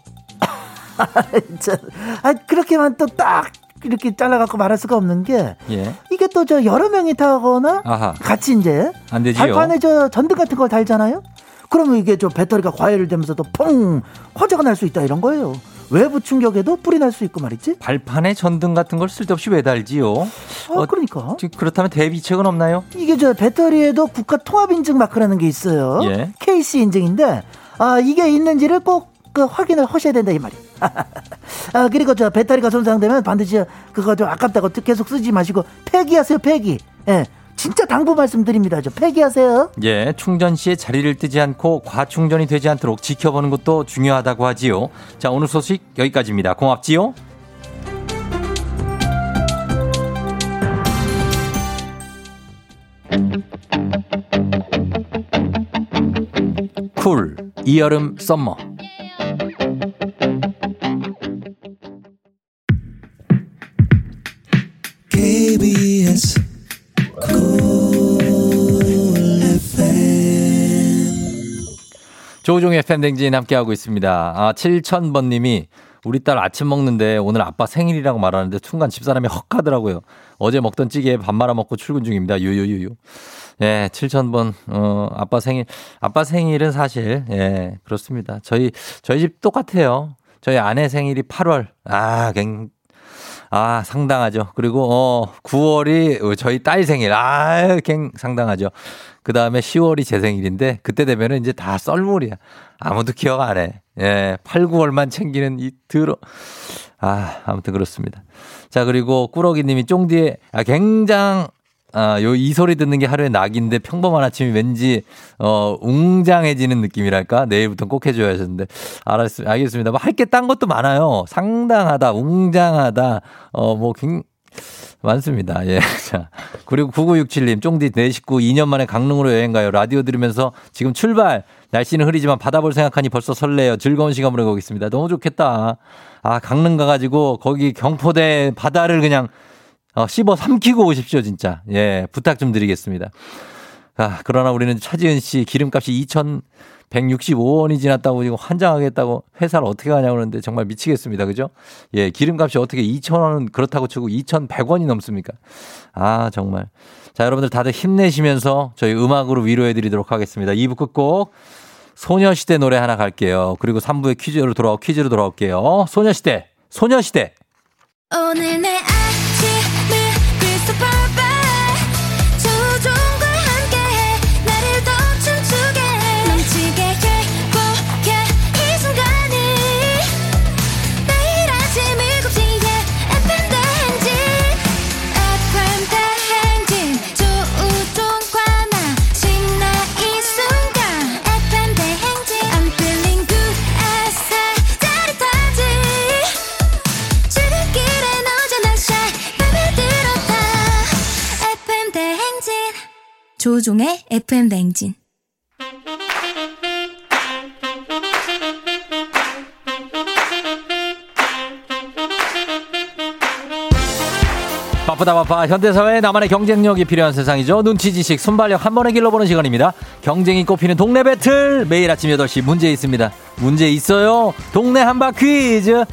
아, 그렇게만 또 딱 이렇게 잘라갖고 말할 수가 없는 게, 예. 이게 또 저 여러 명이 타거나 아하. 같이 이제 안 되지요. 발판에 저 전등 같은 걸 달잖아요. 그러면 이게 저 배터리가 과열되면서 또 펑 화재가 날 수 있다 이런 거예요. 외부 충격에도 불이 날 수 있고 말이지. 발판에 전등 같은 걸 쓸데없이 왜 달지요? 어, 어, 그러니까. 그렇다면 대비책은 없나요? 이게 저 배터리에도 국가 통합 인증 마크라는 게 있어요. 예. 케이씨 인증인데, 아 이게 있는지를 꼭 그 확인을 하셔야 된다 이 말이. 아 그리고 저 배터리가 손상되면 반드시 그거 좀 아깝다고 계속 쓰지 마시고 폐기하세요 폐기. 예. 진짜 당부 말씀드립니다. 저 폐기하세요. 예, 충전 시에 자리를 뜨지 않고 과충전이 되지 않도록 지켜보는 것도 중요하다고 하지요. 자, 오늘 소식 여기까지입니다. 고맙지요. 쿨 이여름 썸머. 케이비에스 조우종의 에프엠 댕진 함께하고 있습니다. 아, 칠천 번님이 우리 딸 아침 먹는데 오늘 아빠 생일이라고 말하는데 순간 집사람이 헉 하더라고요. 어제 먹던 찌개에 밥 말아먹고 출근 중입니다. 유유유유. 예, 칠천 번, 어, 아빠 생일. 아빠 생일은 사실, 예, 그렇습니다. 저희, 저희 집 똑같아요. 저희 아내 생일이 팔월. 아, 굉장히. 아, 상당하죠. 그리고, 어, 구월이 저희 딸 생일. 아, 갱, 상당하죠. 그 다음에 시월이 제 생일인데, 그때 되면은 이제 다 썰물이야. 아무도 기억 안 해. 예, 팔, 구월만 챙기는 이 더러. 아, 아무튼 그렇습니다. 자, 그리고 꾸러기 님이 쫑디에, 아, 굉장히, 아, 요, 이 소리 듣는 게 하루의 낙인데 평범한 아침이 왠지, 어, 웅장해지는 느낌이랄까? 내일부터 꼭 해줘야 하셨는데. 알았, 알겠습니다. 뭐, 할 게 딴 것도 많아요. 상당하다, 웅장하다, 어, 뭐, 굉장히 많습니다. 예. 자. 그리고 구구육칠 님, 쫑디 내 식구 이 년 만에 강릉으로 여행가요. 라디오 들으면서 지금 출발! 날씨는 흐리지만 바다 볼 생각하니 벌써 설레요. 즐거운 시간 보내고 오겠습니다. 너무 좋겠다. 아, 강릉 가가지고 거기 경포대 바다를 그냥 어, 씹어 삼키고 오십시오, 진짜. 예, 부탁 좀 드리겠습니다. 아, 그러나 우리는 차지은 씨 기름값이 이천백육십오 원이 지났다고 지금 환장하겠다고 회사를 어떻게 하냐고 그러는데 정말 미치겠습니다. 그죠? 예, 기름값이 어떻게 이천 원은 그렇다고 치고 이천백 원이 넘습니까? 아, 정말. 자, 여러분들 다들 힘내시면서 저희 음악으로 위로해 드리도록 하겠습니다. 이 부 끝곡 소녀시대 노래 하나 갈게요. 그리고 삼 부에 퀴즈로 돌아오, 퀴즈로 돌아올게요. 소녀시대, 소녀시대. 오늘 내 조우종의 에프엠 댕진. 바쁘다 바빠. 현대사회에 나만의 경쟁력이 필요한 세상이죠. 눈치, 지식, 순발력 한 번에 길러보는 시간입니다. 경쟁이 꼽히는 동네 배틀. 매일 아침 여덟 시 문제 있습니다. 문제 있어요. 동네 한바 퀴즈.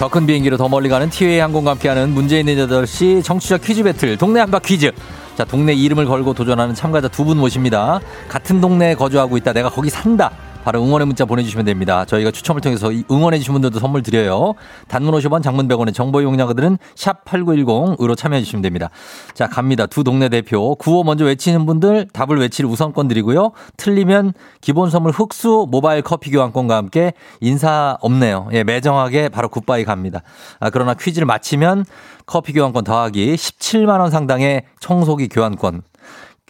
더 큰 비행기로 더 멀리 가는 티웨이 항공과 함께하는 문제 있는 여덟 시 청취자 퀴즈 배틀 동네 한바 퀴즈. 자, 동네 이름을 걸고 도전하는 참가자 두 분 모십니다. 같은 동네에 거주하고 있다, 내가 거기 산다, 바로 응원의 문자 보내주시면 됩니다. 저희가 추첨을 통해서 응원해 주신 분들도 선물 드려요. 단문 오십 원, 장문 백 원의 정보 이용자들은 샵 팔구일공으로 참여해 주시면 됩니다. 자, 갑니다. 두 동네 대표 구호 먼저 외치는 분들 답을 외칠 우선권 드리고요. 틀리면 기본 선물 흑수 모바일 커피 교환권과 함께 인사 없네요. 예, 매정하게 바로 굿바이 갑니다. 아, 그러나 퀴즈를 마치면 커피 교환권 더하기 십칠만 원 상당의 청소기 교환권.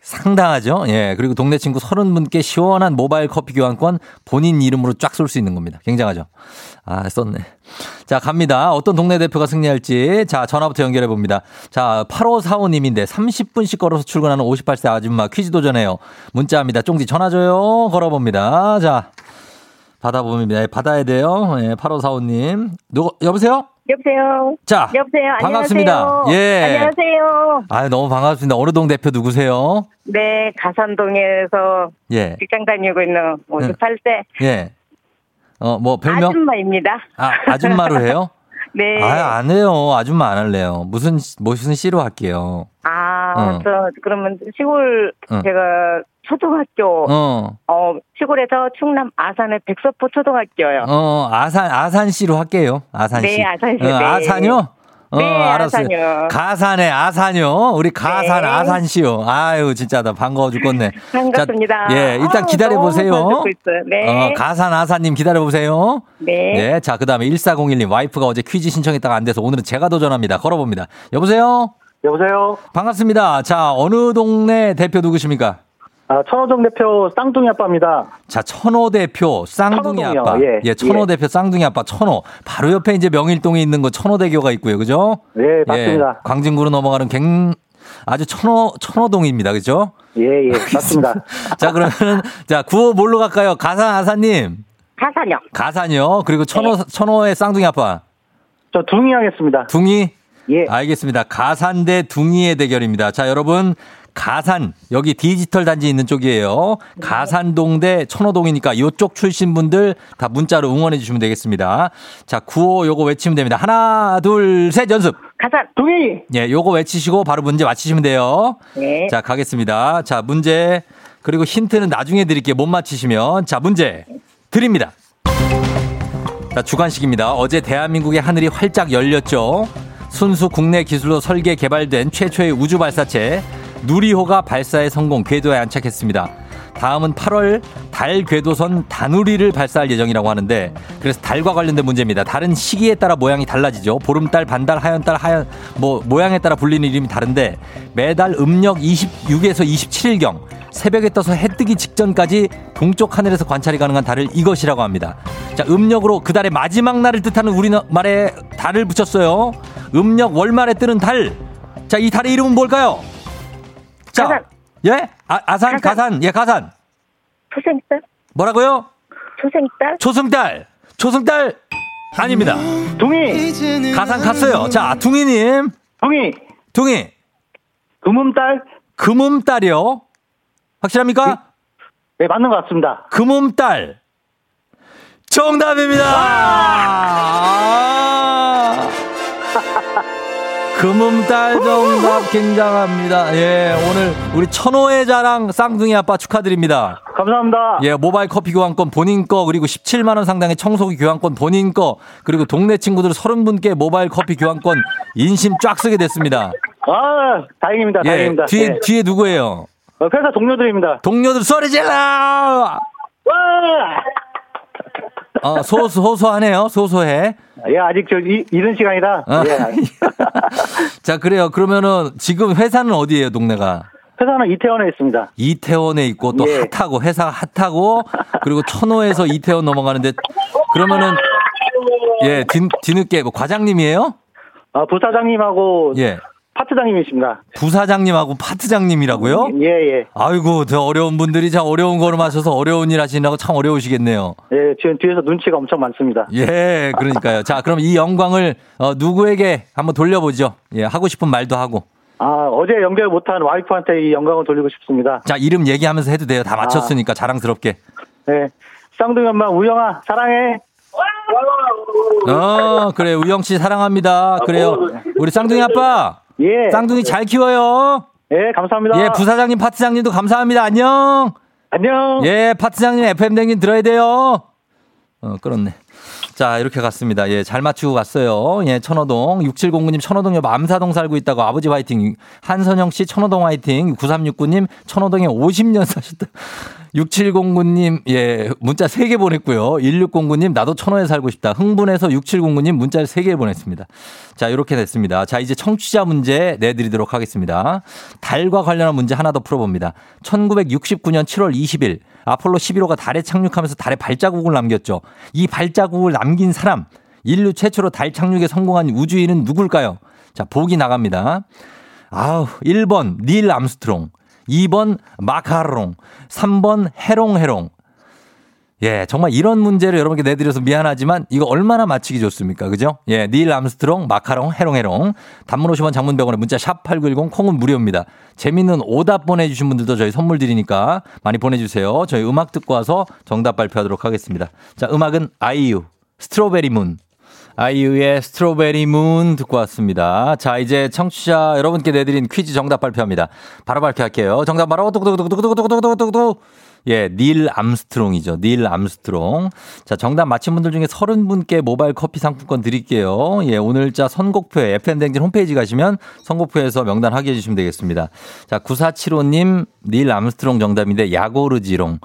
상당하죠. 예. 그리고 동네 친구 삼십 분께 시원한 모바일 커피 교환권 본인 이름으로 쫙 쏠 수 있는 겁니다. 굉장하죠. 아, 썼네. 자, 갑니다. 어떤 동네 대표가 승리할지. 자, 전화부터 연결해 봅니다. 자, 팔오사오 님인데 삼십 분씩 걸어서 출근하는 오십팔 세 아줌마 퀴즈 도전해요. 문자합니다. 쫑지 전화 줘요. 걸어봅니다. 자, 받아보면, 예, 받아야 돼요. 예, 팔오사오 님. 누구, 여보세요? 여보세요. 자, 여보세요. 반갑습니다. 안녕하세요. 예, 안녕하세요. 아, 너무 반갑습니다. 어느 동 대표 누구세요? 네, 가산동에서 예. 직장 다니고 있는 오십팔 세. 예. 어, 뭐 별명? 아줌마입니다. 아, 아줌마로 해요? 네. 아, 안 해요. 아줌마 안 할래요. 무슨 무슨 씨로 할게요. 아, 어. 저 그러면 시골 어. 제가 초등학교 어. 어 시골에서 충남 아산의 백서포 초등학교요. 어 아산 아산시로 할게요. 아산시. 네, 아산시. 어, 네. 아산요? 어, 네, 알았어요. 아산요. 가산의 아산요. 우리 가산 네. 아산시요. 아유, 진짜다. 반가워 죽겠네. 반갑습니다. 자, 예, 일단 기다려보세요. 네. 어, 가산 아산님 기다려보세요. 네. 네. 자, 그 다음에 일사공일님 와이프가 어제 퀴즈 신청했다가 안 돼서 오늘은 제가 도전합니다. 걸어봅니다. 여보세요? 여보세요? 반갑습니다. 자, 어느 동네 대표 누구십니까? 아, 천호동 대표 쌍둥이 아빠입니다. 자, 천호 대표 쌍둥이 천호동이요. 아빠. 예, 예 천호 예. 대표 쌍둥이 아빠 천호. 바로 옆에 이제 명일동에 있는 거 천호대교가 있고요, 그죠? 네, 맞습니다. 예, 광진구로 넘어가는 갱 아주 천호 천호동입니다, 그죠? 예, 예, 맞습니다. 자, 그러면 자 구호 뭘로 갈까요? 가산 아사님. 가산요. 가산요. 그리고 천호 네. 천호의 쌍둥이 아빠. 저 둥이 하겠습니다. 둥이. 예. 알겠습니다. 가산 대 둥이의 대결입니다. 자, 여러분. 가산 여기 디지털 단지 있는 쪽이에요. 네. 가산동 대 천호동이니까 이쪽 출신 분들 다 문자로 응원해 주시면 되겠습니다. 자, 구호 요거 외치면 됩니다. 하나 둘 셋 연습. 가산 동의. 예, 요거 외치시고 바로 문제 맞히시면 돼요. 네. 자, 가겠습니다. 자, 문제 그리고 힌트는 나중에 드릴게요. 못 맞히시면. 자, 문제 드립니다. 자, 주관식입니다. 어제 대한민국의 하늘이 활짝 열렸죠. 순수 국내 기술로 설계 개발된 최초의 우주 발사체 누리호가 발사에 성공, 궤도에 안착했습니다. 다음은 팔월 달 궤도선 다누리를 발사할 예정이라고 하는데, 그래서 달과 관련된 문제입니다. 달은 시기에 따라 모양이 달라지죠. 보름달, 반달, 하연달, 하연 뭐 모양에 따라 불리는 이름이 다른데 매달 음력 이십육에서 이십칠일경 새벽에 떠서 해 뜨기 직전까지 동쪽 하늘에서 관찰이 가능한 달을 이것이라고 합니다. 자, 음력으로 그 달의 마지막 날을 뜻하는 우리말에 달을 붙였어요. 음력 월말에 뜨는 달. 자, 이 달의 이름은 뭘까요? 자, 가산. 예? 아, 아산, 가산. 가산, 예, 가산. 초승달. 뭐라고요? 초승달. 초승달. 초승달. 아닙니다. 둥이. 가산 갔어요. 자, 둥이님. 둥이. 둥이. 금음달. 금음달이요. 확실합니까? 네, 네 맞는 것 같습니다. 금음달. 정답입니다. 아~ 금음달 정답 굉장합니다. 예, 오늘 우리 천호의 자랑 쌍둥이 아빠 축하드립니다. 감사합니다. 예, 모바일 커피 교환권 본인 거, 그리고 십칠만 원 상당의 청소기 교환권 본인 거, 그리고 동네 친구들 서른 분께 모바일 커피 교환권 인심 쫙 쓰게 됐습니다. 아, 다행입니다. 예, 다행입니다. 뒤에, 예. 뒤에 누구예요? 어, 회사 동료들입니다. 동료들 소리 질러! 와! 어, 소소, 소소하네요. 소소해. 예, 아직 저, 이, 이른 시간이다. 어. 예. 자, 그래요. 그러면은, 지금 회사는 어디예요, 동네가? 회사는 이태원에 있습니다. 이태원에 있고, 또 예. 핫하고, 회사가 핫하고, 그리고 천호에서 이태원 넘어가는데, 그러면은, 예, 뒤, 뒤늦게, 뭐, 과장님이에요? 아, 부사장님하고, 예. 파트장님이십니다. 부사장님하고 파트장님이라고요? 예, 예. 아이고, 저 어려운 분들이 참 어려운 걸음하셔서 어려운 일 하시느라고 참 어려우시겠네요. 예, 지금 뒤에서 눈치가 엄청 많습니다. 예, 그러니까요. 자, 그럼 이 영광을 어, 누구에게 한번 돌려보죠. 예, 하고 싶은 말도 하고. 아, 어제 연결 못한 와이프한테 이 영광을 돌리고 싶습니다. 자, 이름 얘기하면서 해도 돼요. 다 맞췄으니까 아. 자랑스럽게. 네. 쌍둥이 엄마 우영아, 사랑해. 어, 그래. 우영씨 사랑합니다. 그래요. 우리 쌍둥이 아빠. 예. 쌍둥이 잘 키워요. 예, 감사합니다. 예, 부사장님, 파트장님도 감사합니다. 안녕. 안녕. 예, 파트장님, 에프엠 댕진 들어야 돼요. 어, 끌었네. 자, 이렇게 갔습니다. 예, 잘 맞추고 갔어요. 예, 천호동. 육칠공구님, 천호동 옆 암사동 살고 있다고 아버지 화이팅. 한선영 씨, 천호동 화이팅. 구삼육구님, 천호동에 오십 년 사셨다. 육칠공구님, 예, 문자 세 개 보냈고요. 일육공구님, 나도 천호에 살고 싶다. 흥분해서 육칠공구님 문자를 세 개 보냈습니다. 자, 이렇게 됐습니다. 자, 이제 청취자 문제 내드리도록 하겠습니다. 달과 관련한 문제 하나 더 풀어봅니다. 천구백육십구년 칠월 이십일, 아폴로 십일 호가 달에 착륙하면서 달에 발자국을 남겼죠. 이 발자국을 남긴 사람, 인류 최초로 달 착륙에 성공한 우주인은 누굴까요? 자, 보기 나갑니다. 아우, 일 번 닐 암스트롱, 이 번 마카롱, 삼 번 해롱해롱. 예, 정말 이런 문제를 여러분께 내드려서 미안하지만 이거 얼마나 맞히기 좋습니까? 그죠? 예, 닐 암스트롱, 마카롱, 해롱해롱. 단문 오십 원, 장문 백 원에 문자 샵팔구일공, 콩은 무료입니다. 재밌는 오답 보내주신 분들도 저희 선물 드리니까 많이 보내주세요. 저희 음악 듣고 와서 정답 발표하도록 하겠습니다. 자, 음악은 아이유, 스트로베리 문. 아이유의 스트로베리 문 듣고 왔습니다. 자, 이제 청취자 여러분께 내드린 퀴즈 정답 발표합니다. 바로 발표할게요. 정답 바로 똑똑똑똑똑똑똑똑똑똑 예, 닐 암스트롱이죠. 닐 암스트롱. 자, 정답 맞힌 분들 중에 서른 분께 모바일 커피 상품권 드릴게요. 예, 오늘 자 선곡표에 에프엠 댕진 홈페이지 가시면 선곡표에서 명단 확인해 주시면 되겠습니다. 자, 구사칠오 님 닐 암스트롱 정답인데 약 오르지롱.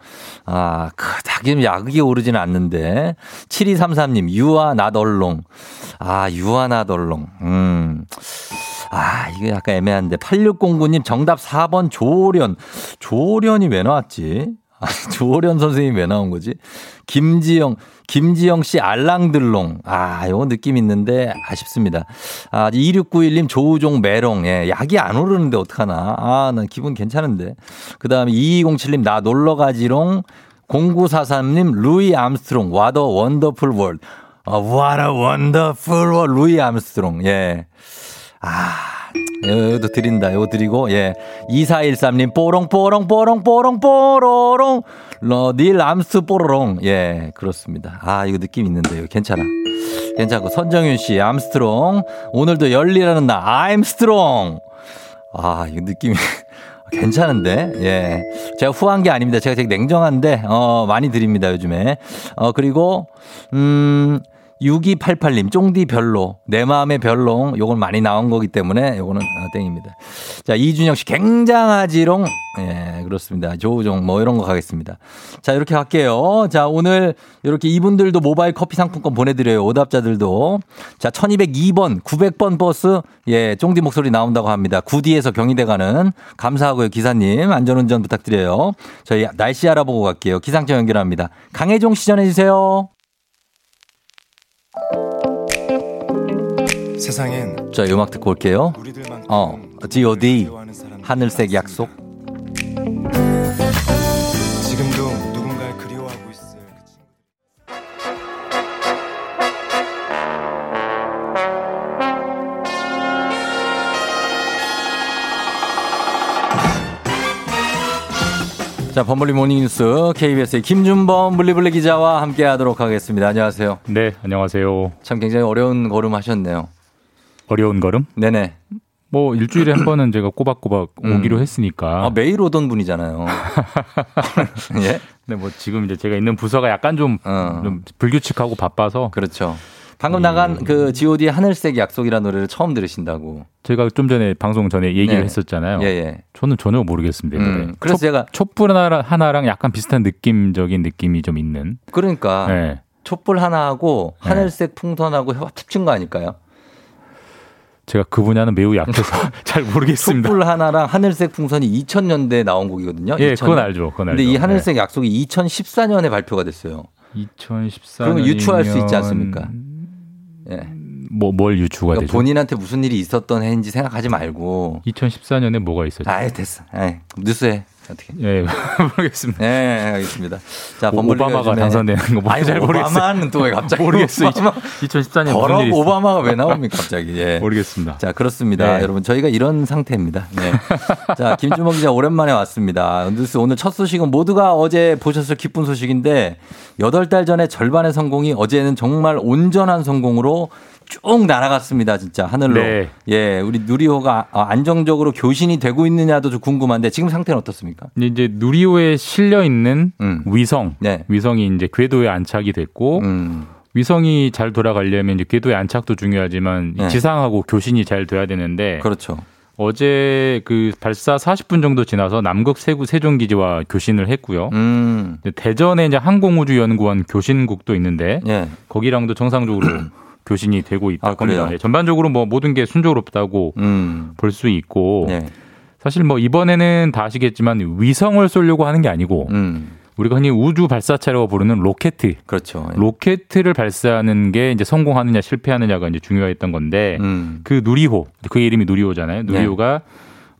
아, 그닥 약이 오르지는 않는데. 칠이삼삼 님 유아 나덜롱. 아, 유아 나덜롱. 음. 아, 이거 약간 애매한데. 팔육공구 님 정답 사 번 조오련. 조오련이 왜 나왔지? 아, 조오련 선생님이 왜 나온 거지? 김지영, 김지영 씨 알랑들롱. 아, 요거 느낌 있는데 아쉽습니다. 아, 이육구일 님 조우종 메롱. 예, 약이 안 오르는데 어떡하나. 아, 난 기분 괜찮은데. 그 다음에 이이공칠 님 나 놀러가지롱. 공구사삼 님 루이 암스트롱. What a wonderful world. 아, what a wonderful world. 루이 암스트롱. 예. 아, 이것도 드린다. 이거 드리고, 예. 이사일삼 님, 뽀롱뽀롱뽀롱뽀롱뽀롱, 러, 닐 암스 뽀로롱. 예, 그렇습니다. 아, 이거 느낌 있는데요. 괜찮아. 괜찮고. 선정윤 씨, 암스트롱. 오늘도 열리라는 날, 암스트롱. 아, 이거 느낌이. 괜찮은데, 예. 제가 후한 게 아닙니다. 제가 되게 냉정한데, 어, 많이 드립니다. 요즘에. 어, 그리고, 음, 육이팔팔 님 쫑디 별로 내 마음의 별롱 요건 많이 나온 거기 때문에 요거는 땡입니다. 자, 이준영 씨 굉장하지롱. 예, 그렇습니다. 조우종 뭐 이런 거 가겠습니다. 자, 이렇게 갈게요. 자, 오늘 이렇게 이분들도 모바일 커피 상품권 보내드려요. 오답자들도. 자, 천이백이 번 구백 번 버스. 예, 쫑디 목소리 나온다고 합니다. 구디에서 경희대 가는 감사하고요. 기사님 안전운전 부탁드려요. 저희 날씨 알아보고 갈게요. 기상청 연결합니다. 강혜종 씨 전해주세요. 세상엔 자, 음악 듣고 올게요. 어, 지 오 디 하늘색 약속. 지금도 누군가를 그리워하고 있어요. 자, 범블리 모닝뉴스 케이비에스의 김준범 블리블리 기자와 함께하도록 하겠습니다. 안녕하세요. 네, 안녕하세요. 참 굉장히 어려운 걸음 하셨네요. 어려운 걸음? 네네. 뭐 일주일에 한 번은 제가 꼬박꼬박 음. 오기로 했으니까. 아, 매일 오던 분이잖아요. 예? 네, 뭐 지금 이제 제가 있는 부서가 약간 좀, 어. 좀 불규칙하고 바빠서. 그렇죠. 방금 나간 음. 그 지 오 디 하늘색 약속이라는 노래를 처음 들으신다고. 제가 좀 전에 방송 전에 얘기를 네. 했었잖아요. 예예. 저는 전혀 모르겠습니다. 음. 그래서 촛, 제가 촛불 하나, 하나랑 약간 비슷한 느낌적인 느낌이 좀 있는. 그러니까 네. 촛불 하나하고 하늘색 네. 풍선하고 합친 거 아닐까요? 제가 그 분야는 매우 약해서 잘 모르겠습니다. 촛불 하나랑 하늘색 풍선이 이천 년대에 나온 곡이거든요. 예, 이천 년. 그건 알죠. 그건 알죠. 근데 이 하늘색 네. 약속이 이천십사 년에 발표가 됐어요. 이천십사 년. 그럼 유추할 수 있지 않습니까? 예. 뭐, 뭘 유추가 그러니까 되죠? 본인한테 무슨 일이 있었던 해인지 생각하지 말고. 이천십사 년에 뭐가 있었죠? 아이, 됐어. 아이, 뉴스에. 어떻게? 예, 모르겠습니다. 예, 알겠습니다. 자, 오바마가 당선되는 거 뭐 잘 모르겠어요. 오바마는 또 왜 갑자기 모르겠어요. 이천십사 년 무슨 일이 있어요? 오바마가 왜 나옵니까 갑자기? 예, 모르겠습니다. 자, 그렇습니다. 네. 여러분 저희가 이런 상태입니다. 네. 자, 김준범 기자 오랜만에 왔습니다. 뉴스 오늘 첫 소식은 모두가 어제 보셨을 기쁜 소식인데 여덟 달 전에 절반의 성공이 어제는 정말 온전한 성공으로. 쭉 날아갔습니다, 진짜 하늘로. 네. 예, 우리 누리호가 안정적으로 교신이 되고 있느냐도 좀 궁금한데 지금 상태는 어떻습니까? 이제 누리호에 실려 있는 음. 위성, 네. 위성이 이제 궤도에 안착이 됐고 음. 위성이 잘 돌아가려면 이제 궤도에 안착도 중요하지만 네. 지상하고 교신이 잘 돼야 되는데. 그렇죠. 어제 그 발사 사십 분 정도 지나서 남극 세구 세종기지와 교신을 했고요. 음. 대전에 이제 항공우주연구원 교신국도 있는데 네. 거기랑도 정상적으로. 교신이 되고 있다. 아, 그래요? 전반적으로 뭐 모든 게 순조롭다고 음. 볼 수 있고 네. 사실 뭐 이번에는 다 아시겠지만 위성을 쏘려고 하는 게 아니고 음. 우리가 흔히 우주 발사체라고 부르는 로켓, 그렇죠. 로켓을 발사하는 게 이제 성공하느냐 실패하느냐가 이제 중요했던 건데 음. 그 누리호, 그 이름이 누리호잖아요. 누리호가 네.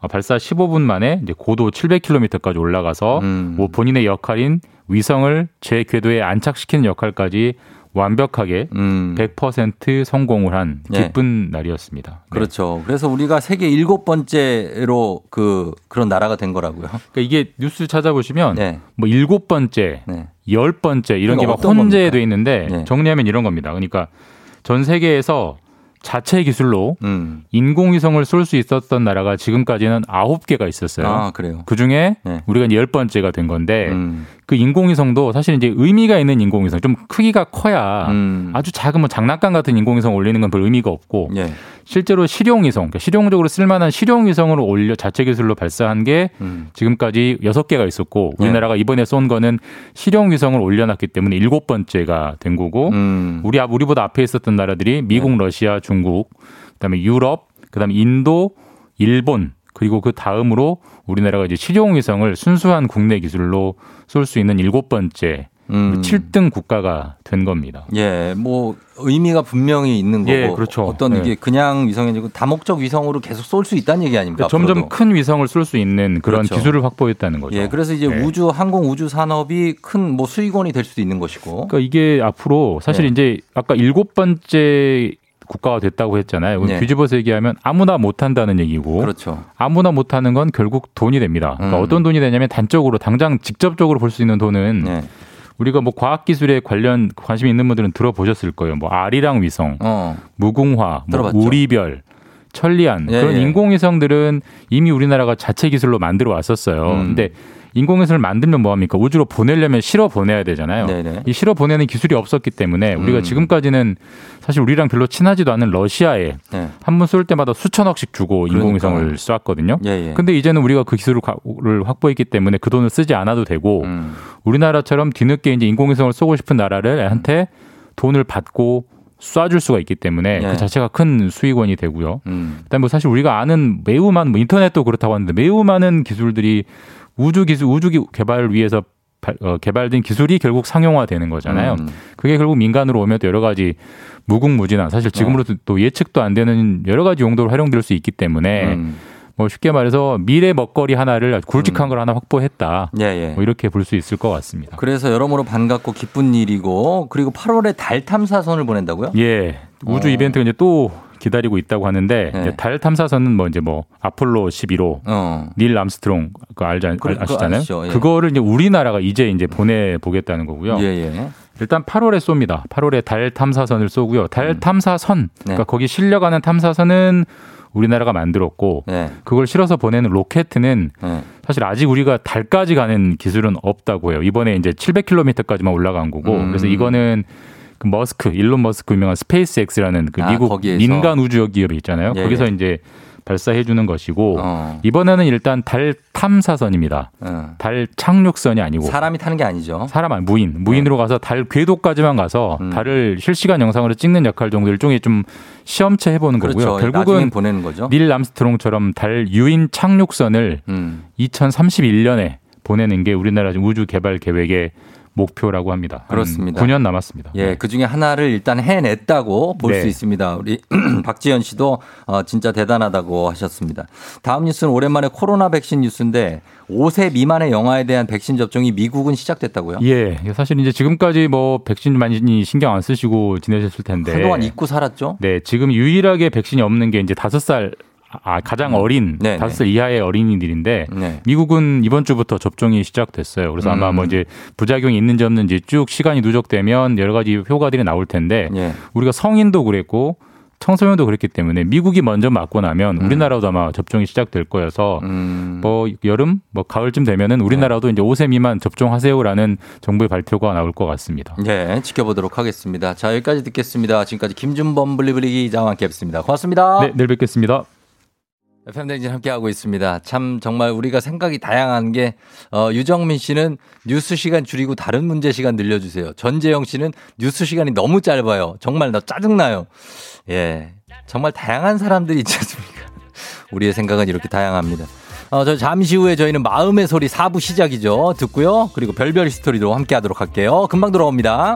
발사 십오 분 만에 이제 고도 칠백 킬로미터까지 올라가서 음. 뭐 본인의 역할인 위성을 제 궤도에 안착시키는 역할까지. 완벽하게 음. 백 퍼센트 성공을 한 기쁜 네. 날이었습니다. 그렇죠. 네. 그래서 우리가 세계 일곱 번째로 그 그런 나라가 된 거라고요. 그러니까 이게 뉴스 찾아보시면 네. 뭐 일곱 번째, 네. 열 번째 이런 게 막 혼재돼 있는데 네. 정리하면 이런 겁니다. 그러니까 전 세계에서 자체 기술로 음. 인공위성을 쏠 수 있었던 나라가 지금까지는 아홉 개가 있었어요. 아, 그래요? 그중에 네. 우리가 열 번째가 된 건데 음. 그 인공위성도 사실 이제 의미가 있는 인공위성, 좀 크기가 커야 음. 아주 작은 뭐 장난감 같은 인공위성 올리는 건 별 의미가 없고 예. 실제로 실용위성, 그러니까 실용적으로 쓸만한 실용위성으로 올려 자체 기술로 발사한 게 음. 지금까지 여섯 개가 있었고 예. 우리나라가 이번에 쏜 거는 실용위성을 올려놨기 때문에 일곱 번째가 된 거고 음. 우리 앞 우리보다 앞에 있었던 나라들이 미국, 예. 러시아, 중국, 그다음에 유럽, 그다음에 인도, 일본. 그리고 그 다음으로 우리나라가 이제 실용위성을 순수한 국내 기술로 쏠 수 있는 일곱 번째 음. 칠 등 국가가 된 겁니다. 예, 뭐 의미가 분명히 있는 거고, 예, 그렇죠. 어떤 예. 이게 그냥 위성이 아니고 다목적 위성으로 계속 쏠 수 있다는 얘기 아닙니까? 그러니까 점점 큰 위성을 쏠 수 있는 그런 그렇죠. 기술을 확보했다는 거죠. 예, 그래서 이제 예. 우주 항공 우주 산업이 큰 뭐 수익원이 될 수도 있는 것이고. 그러니까 이게 앞으로 사실 예. 이제 아까 일곱 번째 국가가 됐다고 했잖아요. 네. 뒤집어서 얘기하면 아무나 못한다는 얘기고 그렇죠. 아무나 못하는 건 결국 돈이 됩니다. 그러니까 음. 어떤 돈이 되냐면 단적으로 당장 직접적으로 볼 수 있는 돈은 네. 우리가 뭐 과학기술에 관련 관심이 있는 분들은 들어보셨을 거예요. 뭐 아리랑 위성, 어. 무궁화, 뭐 우리별, 천리안 예, 그런 예. 인공위성들은 이미 우리나라가 자체 기술로 만들어 왔었어요. 그런데 음. 인공위성을 만들면 뭐합니까? 우주로 보내려면 실어 보내야 되잖아요. 네네. 이 실어 보내는 기술이 없었기 때문에 우리가 음. 지금까지는 사실 우리랑 별로 친하지도 않은 러시아에 네. 한 번 쏠 때마다 수천억씩 주고 그러니까. 인공위성을 쐈거든요. 예예. 근데 이제는 우리가 그 기술을 확보했기 때문에 그 돈을 쓰지 않아도 되고 음. 우리나라처럼 뒤늦게 이제 인공위성을 쏘고 싶은 나라한테 돈을 받고 쏴줄 수가 있기 때문에 예. 그 자체가 큰 수익원이 되고요. 음. 일단 뭐 사실 우리가 아는 매우 많은 뭐 인터넷도 그렇다고 하는데 매우 많은 기술들이 우주 기술, 우주 개발을 위해서 개발된 기술이 결국 상용화되는 거잖아요. 음. 그게 결국 민간으로 오면 또 여러 가지 무궁무진한 사실 지금으로도 또 예측도 안 되는 여러 가지 용도로 활용될 수 있기 때문에 음. 뭐 쉽게 말해서 미래 먹거리 하나를 굵직한 음. 걸 하나 확보했다. 예, 예. 뭐 이렇게 볼 수 있을 것 같습니다. 그래서 여러모로 반갑고 기쁜 일이고 그리고 팔월에 달 탐사선을 보낸다고요? 예, 우주 오. 이벤트가 이제 또 기다리고 있다고 하는데 네. 달 탐사선은 뭐 이제 뭐 아폴로 십일 호, 어. 닐 암스트롱 그 알자 그, 아시잖아요. 그거 예. 그거를 이제 우리나라가 이제 이제 보내 보겠다는 거고요. 예, 예. 일단 팔월에 쏩니다. 팔월에 달 탐사선을 쏘고요. 달 음. 탐사선, 네. 그러니까 거기 실려가는 탐사선은 우리나라가 만들었고 네. 그걸 실어서 보내는 로켓은 네. 사실 아직 우리가 달까지 가는 기술은 없다고 해요. 이번에 이제 칠백 킬로미터까지만 올라간 거고 음. 그래서 이거는 그 머스크, 일론 머스크 유명한 스페이스X라는 그 아, 미국 거기에서. 민간 우주 기업이 있잖아요. 예, 거기서 예. 이제 발사해 주는 것이고 어. 이번에는 일단 달 탐사선입니다. 어. 달 착륙선이 아니고 사람이 타는 게 아니죠. 사람 아니 무인, 무인으로 어. 가서 달 궤도까지만 가서 음. 달을 실시간 영상으로 찍는 역할 정도 일종의 좀 시험체 해보는 그렇죠. 거고요. 결국은 보내는 거죠. 닐 암스트롱처럼 달 유인 착륙선을 음. 이천삼십일 년에 보내는 게 우리나라 우주 개발 계획의 목표라고 합니다. 그렇습니다. 구 년 남았습니다. 예, 그 중에 하나를 일단 해냈다고 볼 수 네. 있습니다. 우리 박지현 씨도 어, 진짜 대단하다고 하셨습니다. 다음 뉴스는 오랜만에 코로나 백신 뉴스인데 오 세 미만의 영아에 대한 백신 접종이 미국은 시작됐다고요? 예, 사실 이제 지금까지 뭐 백신 많이 신경 안 쓰시고 지내셨을 텐데 한동안 잊고 살았죠. 네, 지금 유일하게 백신이 없는 게 이제 다섯 살. 아, 가장 어린 네네. 다섯 살 이하의 어린이들인데 네. 미국은 이번 주부터 접종이 시작됐어요. 그래서 아마 음. 뭐 이제 부작용이 있는지 없는지 쭉 시간이 누적되면 여러 가지 효과들이 나올 텐데 예. 우리가 성인도 그랬고 청소년도 그랬기 때문에 미국이 먼저 맞고 나면 음. 우리나라도 아마 접종이 시작될 거여서 음. 뭐 여름, 뭐 가을쯤 되면은 우리나라도 네. 이제 오 세 미만 접종하세요라는 정부의 발표가 나올 것 같습니다. 네, 지켜보도록 하겠습니다. 자, 여기까지 듣겠습니다. 지금까지 김준범 블리블리 기자와 함께했습니다. 고맙습니다. 네, 내일 뵙겠습니다. 에프엠 댕진 함께하고 있습니다. 참 정말 우리가 생각이 다양한 게 어, 유정민 씨는 뉴스 시간 줄이고 다른 문제 시간 늘려주세요. 전재영 씨는 뉴스 시간이 너무 짧아요. 정말 나 짜증나요. 예, 정말 다양한 사람들이 있지 않습니까? 우리의 생각은 이렇게 다양합니다. 어, 저 잠시 후에 저희는 마음의 소리 사 부 시작이죠. 듣고요. 그리고 별별 스토리도 함께하도록 할게요. 금방 돌아옵니다.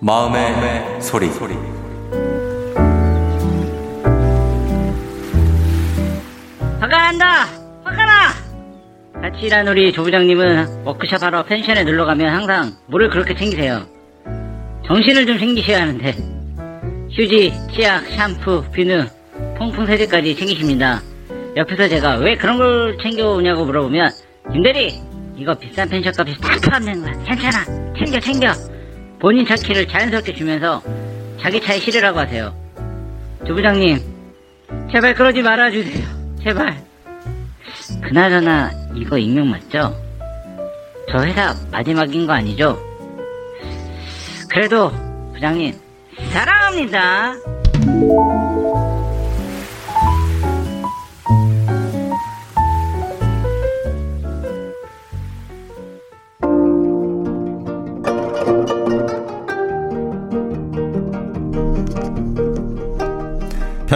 마음의, 마음의 소리. 소리 화가 난다! 화가 나! 같이 일한 우리 조 부장님은 워크숍하러 펜션에 놀러가면 항상 물을 그렇게 챙기세요. 정신을 좀 챙기셔야 하는데 휴지, 치약, 샴푸, 비누, 통풍 세제까지 챙기십니다. 옆에서 제가 왜 그런 걸 챙겨오냐고 물어보면 김대리! 이거 비싼 펜션값이 다 포함된 거야. 괜찮아! 챙겨 챙겨! 본인 차 키를 자연스럽게 주면서 자기 차에 실으라고 하세요. 조 부장님, 제발 그러지 말아주세요. 제발. 그나저나 이거 익명 맞죠? 저 회사 마지막인 거 아니죠? 그래도 부장님 사랑합니다.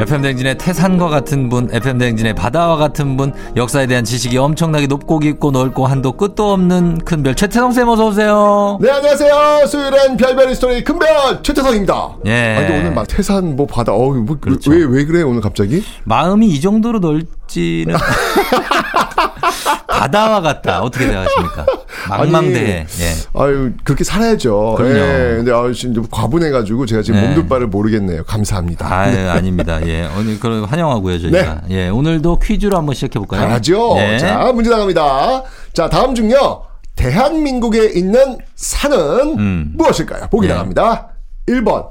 에프엠 댕진의 태산과 같은 분, 에프엠 댕진의 바다와 같은 분, 역사에 대한 지식이 엄청나게 높고 깊고 넓고 한도 끝도 없는 큰별 최태성 쌤 어서 오세요. 네, 안녕하세요. 수요일엔 별별 히스토리 큰별 최태성입니다. 예. 아, 근데 오늘 막 태산 뭐 바다 어우 뭐, 그렇죠. 왜, 왜 그래 오늘 갑자기? 마음이 이 정도로 넓지는 바다와 같다. 어떻게 생각하십니까? 망망대해. 예. 아유 그렇게 살아야죠. 그럼요. 예, 근데 아유 지금 과분해가지고 제가 지금 예. 몸둘바를 모르겠네요. 감사합니다. 아유 아닙니다. 예 오늘 그럼 환영하고요 저희가. 네. 예 오늘도 퀴즈로 한번 시작해 볼까요? 가죠. 예. 자 문제 나갑니다. 자 다음 중요 대한민국에 있는 산은 음. 무엇일까요? 보기 예. 나갑니다. 일 번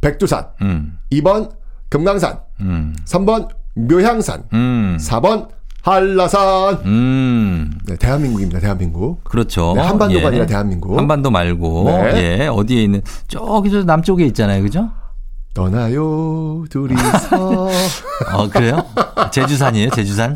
백두산, 음. 이 번 금강산, 음. 삼 번 묘향산, 음. 사 번 한라산. 음. 네, 대한민국입니다. 대한민국. 그렇죠. 네, 한반도가 예. 아니라 대한민국. 한반도 말고 네. 예, 어디에 있는 저기 저 남쪽에 있잖아요, 그죠? 떠나요 둘이서. 어 그래요? 제주산이에요, 제주산.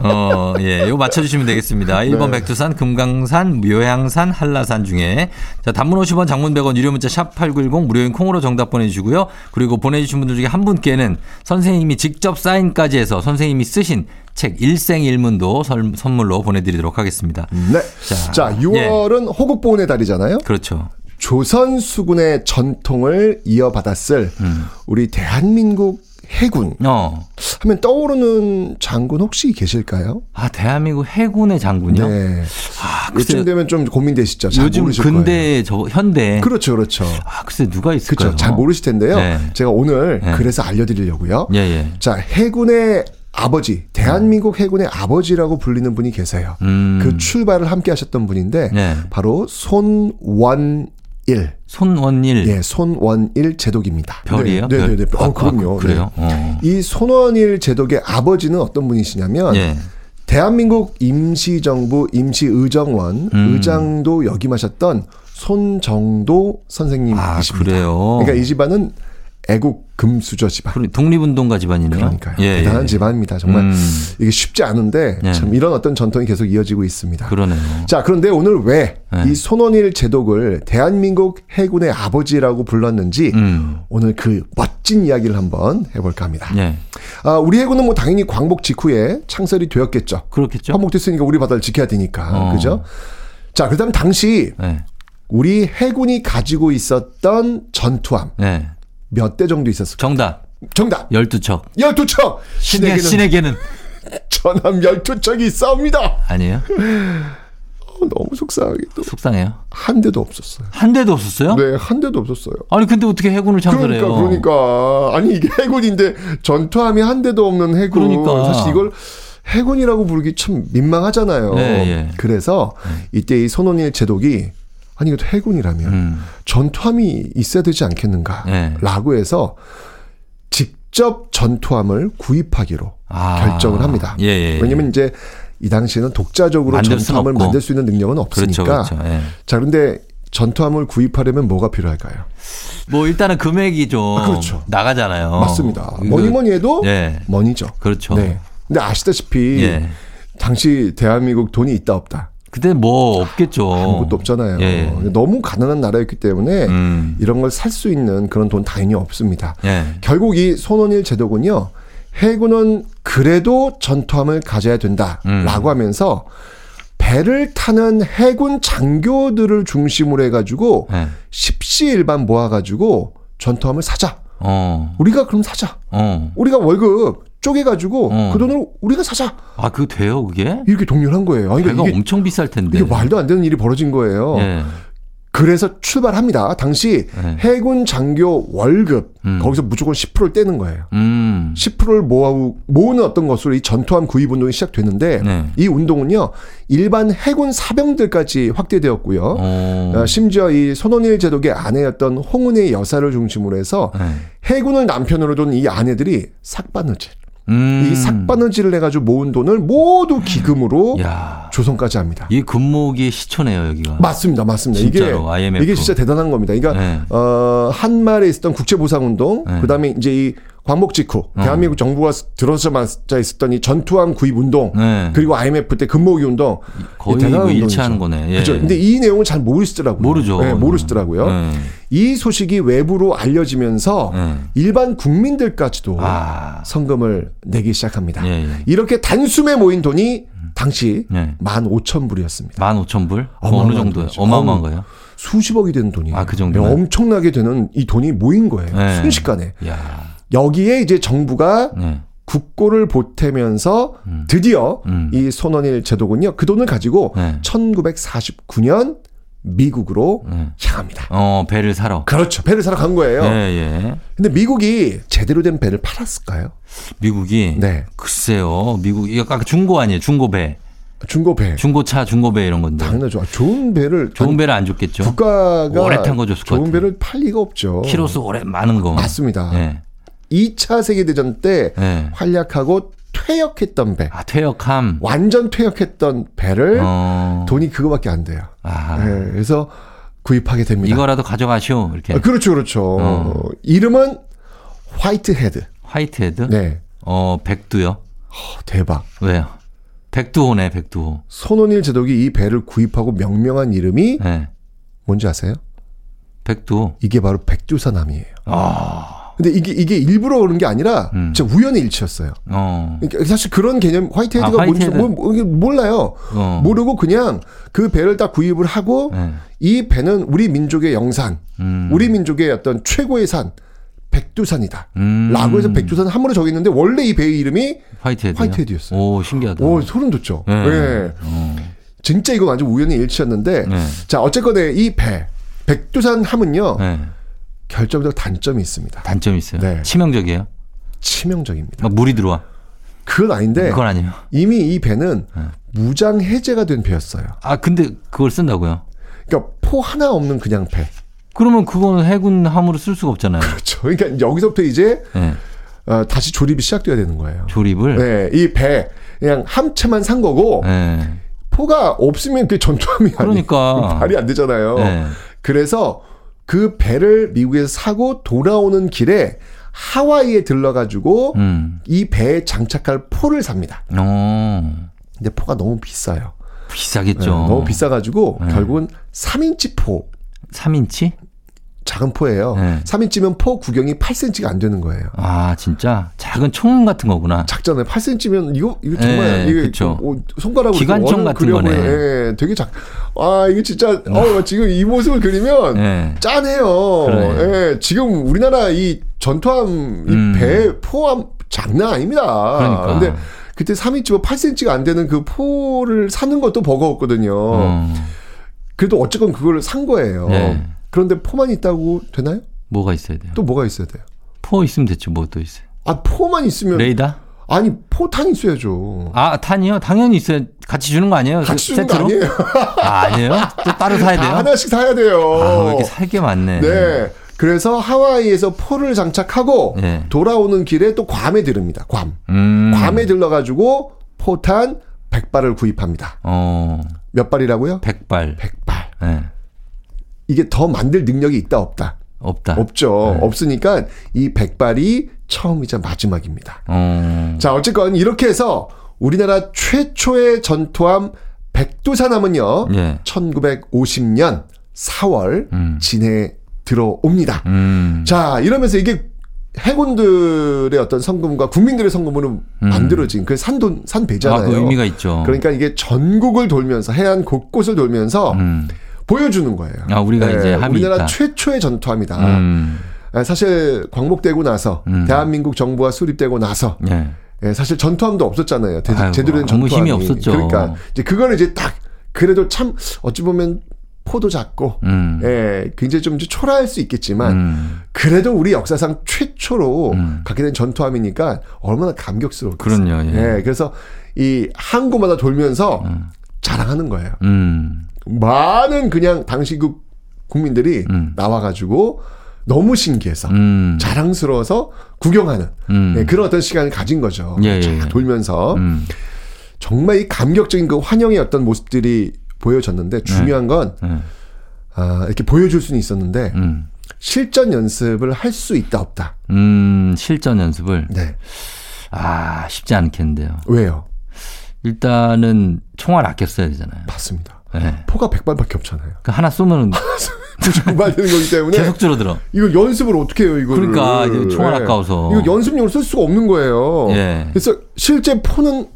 어, 예, 이거 맞춰주시면 되겠습니다. 일 번 네. 백두산, 금강산, 묘향산, 한라산 중에. 자, 단문 오십 원, 장문 백 원, 유료 문자 샵팔구일공, 무료인 콩으로 정답 보내주시고요. 그리고 보내주신 분들 중에 한 분께는 선생님이 직접 사인까지 해서 선생님이 쓰신 책 일생일문도 설, 선물로 보내드리도록 하겠습니다. 네. 자, 자 유월은 예. 호국보훈의 달이잖아요. 그렇죠. 조선 수군의 전통을 이어받았을 음. 우리 대한민국 해군 어. 하면 떠오르는 장군 혹시 계실까요? 아 대한민국 해군의 장군이요? 네. 아, 요즘 되면 좀 고민되시죠. 잘 요즘 모르실 근대 저 현대. 그렇죠, 그렇죠. 아 글쎄 누가 있을까요? 그렇죠. 잘 모르실 텐데요. 네. 제가 오늘 네. 그래서 알려드리려고요. 예, 예. 자 해군의 아버지, 대한민국 해군의 아버지라고 불리는 분이 계세요. 음. 그 출발을 함께 하셨던 분인데 네. 바로 손원일. 손원일. 예, 손원일 제독입니다. 별이에요? 네, 네, 네. 어, 그럼요. 아, 그래요? 네. 이 손원일 제독의 아버지는 어떤 분이시냐면 예. 대한민국 임시정부 임시의정원 음. 의장도 역임하셨던 손정도 선생님이십니다. 아, 그래요? 그러니까 이 집안은 애국 금수저 집안. 독립운동가 집안이네요. 그러니까요. 예, 대단한 예. 집안입니다. 정말 음. 이게 쉽지 않은데 예. 참 이런 어떤 전통이 계속 이어지고 있습니다. 그러네요. 자, 그런데 오늘 왜 이 예. 손원일 제독을 대한민국 해군의 아버지라고 불렀는지 음. 오늘 그 멋진 이야기를 한번 해볼까 합니다. 예. 아, 우리 해군은 뭐 당연히 광복 직후에 창설이 되었겠죠. 그렇겠죠. 광복됐으니까 우리 바다를 지켜야 되니까. 어. 그죠? 자, 그다음 당시 예. 우리 해군이 가지고 있었던 전투함. 예. 몇 대 정도 있었을까요? 정답. 정답. 열두 척. 열두 척. 신에게는, 신에게는. 전함 열두 척이 있사옵니다. 아니에요? 어, 너무 속상하게 또. 속상해요? 한 대도 없었어요. 한 대도 없었어요? 네. 한 대도 없었어요. 아니 근데 어떻게 해군을 창설해요? 그러니까. 그러니까. 아니 이게 해군인데 전투함이 한 대도 없는 해군. 그러니까. 사실 이걸 해군이라고 부르기 참 민망하잖아요. 네, 예. 그래서 이때 이 손원일 제독이 아니 이것도 해군이라면 음. 전투함이 있어야 되지 않겠는가라고 네. 해서 직접 전투함을 구입하기로 아. 결정을 합니다. 예, 예, 예. 왜냐하면 이제 이 당시에는 독자적으로 만들 전투함을 없고. 만들 수 있는 능력은 없으니까. 그렇죠, 그렇죠. 예. 자 그런데 전투함을 구입하려면 뭐가 필요할까요? 뭐 일단은 금액이 좀 아, 그렇죠. 나가잖아요. 맞습니다. 뭐니 뭐니 해도 예. 머니죠. 그렇죠. 네. 근데 아시다시피 예. 당시 대한민국 돈이 있다 없다. 그때 뭐 없겠죠. 아무것도 없잖아요. 예. 너무 가난한 나라였기 때문에 음. 이런 걸 살 수 있는 그런 돈 당연히 없습니다. 예. 결국 이 손원일 제도군요. 해군은 그래도 전투함을 가져야 된다라고 음. 하면서 배를 타는 해군 장교들을 중심으로 해가지고 예. 십시일반 모아가지고 전투함을 사자. 어. 우리가 그럼 사자. 어. 우리가 월급 쪼개가지고 어. 그 돈으로 우리가 사자. 아, 그거 돼요, 그게? 이렇게 독려를 한 거예요. 그러니까 배가 이게, 엄청 비쌀 텐데. 이게 말도 안 되는 일이 벌어진 거예요. 예. 그래서 출발합니다. 당시 예. 해군 장교 월급 음. 거기서 무조건 십 퍼센트를 떼는 거예요. 음. 십 퍼센트를 모아우, 모으는 어떤 것으로 이 전투함 구입 운동이 시작됐는데 네. 이 운동은요. 일반 해군 사병들까지 확대되었고요. 오. 심지어 이 손원일 제독의 아내였던 홍은의 여사를 중심으로 해서 네. 해군을 남편으로 둔 이 아내들이 삭바느질. 음. 이 삭바느질을 해가지고 모은 돈을 모두 기금으로 야. 조성까지 합니다. 이 금목이 시초네요, 여기가. 맞습니다, 맞습니다. 진짜로, 이게 아이엠에프. 이게 진짜 대단한 겁니다. 그러니까 네. 어, 한말에 있었던 국제보상운동, 네. 그다음에 이제 이 광복 직후 어. 대한민국 정부가 들어서마자 있었던 이 전투함 구입 운동, 네. 그리고 아이엠에프 때 금모으기 운동, 거의 대단한 일치하는 거네. 예. 그렇죠. 근데 이 내용은 잘 모르시더라고요. 모르죠. 네, 모르시더라고요. 네. 이 소식이 외부로 알려지면서 네. 일반 국민들까지도 아. 성금을 내기 시작합니다. 예, 예. 이렇게 단숨에 모인 돈이 당시 네. 만 오천 불이었습니다. 만 오천 불? 어느 정도예요? 어마어마한 거예요? 수십억이 되는 돈이에요. 아, 그 정도요? 엄청나게 되는 이 돈이 모인 거예요. 네. 순식간에. 야. 여기에 이제 정부가 네. 국고를 보태면서 음. 드디어 음. 이 손원일 제독은요. 그 돈을 가지고 네. 천구백사십구 년 미국으로 네. 향합니다. 어, 배를 사러. 그렇죠. 배를 사러 간 거예요. 예, 예. 근데 미국이 제대로 된 배를 팔았을까요? 미국이? 네. 글쎄요. 미국이 아까 중고 아니에요? 중고배. 중고배. 중고차, 중고배 이런 건데. 당연하죠. 좋은 배를. 좋은 아니, 배를 안 줬겠죠. 국가가. 오래 탄 거 줬을 것 같아요. 좋은 배를 팔 리가 없죠. 키로수 오래 많은 거. 맞습니다. 네. 이 차 세계대전 때 네. 활약하고 퇴역했던 배. 아, 퇴역함. 완전 퇴역했던 배를 어. 돈이 그거밖에 안 돼요. 아. 네, 그래서 구입하게 됩니다. 이거라도 가져가시오. 이렇게. 아, 그렇죠. 그렇죠. 어. 이름은 화이트 헤드. 화이트 헤드? 네. 어, 백두요? 어, 대박. 왜요? 백두호네, 백두호. 손원일 제독이 이 배를 구입하고 명명한 이름이 네. 뭔지 아세요? 백두호. 이게 바로 백두산함이에요. 아. 근데 이게, 이게 일부러 그런 게 아니라, 음. 진짜 우연의 일치였어요. 어. 그러니까 사실 그런 개념, 화이트헤드가 아, 뭔지 뭐, 몰라요. 어. 모르고 그냥 그 배를 딱 구입을 하고, 네. 이 배는 우리 민족의 영산, 음. 우리 민족의 어떤 최고의 산, 백두산이다. 음. 라고 해서 백두산 함으로 정했는데, 원래 이 배의 이름이 화이트헤드. 화이트헤드였어요. 오, 신기하다. 오, 소름 돋죠. 네. 네. 어. 진짜 이거 완전 우연의 일치였는데, 네. 자, 어쨌거나 이 배, 백두산 함은요, 네. 결정적 단점이 있습니다. 단점이 있어요? 네. 치명적이에요? 치명적입니다. 물이 들어와? 그건 아닌데. 그건 아니에요. 이미 이 배는 네. 무장해제가 된 배였어요. 아, 근데 그걸 쓴다고요? 그러니까 포 하나 없는 그냥 배. 그러면 그거는 해군함으로 쓸 수가 없잖아요. 그렇죠. 그러니까 여기서부터 이제 네. 어, 다시 조립이 시작돼야 되는 거예요. 조립을? 네. 이 배 그냥 함체만 산 거고 네. 포가 없으면 그게 전투함이 그러니까. 아니에요. 말이 안 되잖아요. 네. 그래서 그 배를 미국에서 사고 돌아오는 길에 하와이에 들러가지고 음. 이 배에 장착할 포를 삽니다. 오. 근데 포가 너무 비싸요. 비싸겠죠. 네, 너무 비싸가지고 네. 결국은 삼 인치 포. 삼 인치? 작은 포예요. 네. 삼 인치면 포 구경이 팔 센티미터가 안 되는 거예요. 아, 진짜? 작은 총 같은 거구나. 작잖아요. 팔 센티미터면 이거, 이거 정말, 네, 이게 손가락으로. 기관총 같은 거네. 예, 되게 작, 아, 이게 진짜, 어, 지금 이 모습을 그리면 네. 짠해요. 그래. 예, 지금 우리나라 이 전투함, 음. 이 배, 포함 장난 아닙니다. 그러니까. 근데 그때 삼 인치, 팔 센티미터가 안 되는 그 포를 사는 것도 버거웠거든요. 음. 그래도 어쨌건 그걸 산 거예요. 네. 그런데 포만 있다고 되나요? 뭐가 있어야 돼요? 또 뭐가 있어야 돼요? 포 있으면 됐죠. 뭐 또 있어요? 아, 포만 있으면. 레이더? 아니, 포탄 있어야죠. 아, 탄이요? 당연히 있어야. 같이 주는 거 아니에요? 같이 주는 세트로? 거 아니에요. 아, 아니에요? 또 따로 사야 돼요? 하나씩 사야 돼요. 아, 왜 이렇게 살 게 많네. 네. 그래서 하와이에서 포를 장착하고 네. 돌아오는 길에 또 괌에 들릅니다. 괌. 음. 괌에 들러가지고 포탄 백 발을 구입합니다. 어. 몇 발이라고요? 백 발. 백 발. 네. 이게 더 만들 능력이 있다 없다? 없다. 없죠. 네. 없으니까 이 백발이 처음이자 마지막입니다. 음. 자, 어쨌건 이렇게 해서 우리나라 최초의 전투함 백두산함은요. 예. 천구백오십 년 사월 음. 진해 들어옵니다. 음. 자, 이러면서 이게 해군들의 어떤 성금과 국민들의 성금으로 음. 만들어진 그 산돈, 산배잖아요. 아, 그 의미가 있죠. 그러니까 이게 전국을 돌면서 해안 곳곳을 돌면서 음. 보여주는 거예요. 아, 우리가 네, 이제 함이 우리나라 있다. 최초의 전투함이다. 음. 사실 광복되고 나서 음. 대한민국 정부가 수립되고 나서 네. 사실 전투함도 없었잖아요. 대, 아이고, 제대로 된 전투함이. 힘이 없었죠. 그러니까 이제 그걸 이제 딱 그래도 참 어찌 보면 포도 작고 음. 예, 굉장히 좀 초라할 수 있겠지만 음. 그래도 우리 역사상 최초로 음. 갖게 된 전투함이니까 얼마나 감격스러웠겠어요. 그럼요. 예. 예, 그래서 이 한 곳마다 돌면서 음. 자랑하는 거예요. 음. 많은 그냥 당시 그 국민들이 음. 나와가지고 너무 신기해서 음. 자랑스러워서 구경하는 음. 예, 그런 어떤 시간을 가진 거죠. 예, 예. 자, 돌면서 음. 정말 이 감격적인 그 환영의 어떤 모습들이 보여졌는데 중요한 건 네. 네. 아, 이렇게 보여줄 수는 있었는데 음. 실전 연습을 할 수 있다 없다. 음, 실전 연습을. 네. 아, 쉽지 않겠는데요. 왜요? 일단은 총알 아껴 써야 되잖아요. 맞습니다. 네. 포가 백 발밖에 없잖아요. 그러니까 하나 쏘면은 무조건 맞는 거기 때문에 계속 줄어들어. 이거 연습을 어떻게 해요, 이거? 그러니까 총알 네. 아까워서 이거 연습용으로 쓸 수가 없는 거예요. 네. 그래서 실제 포는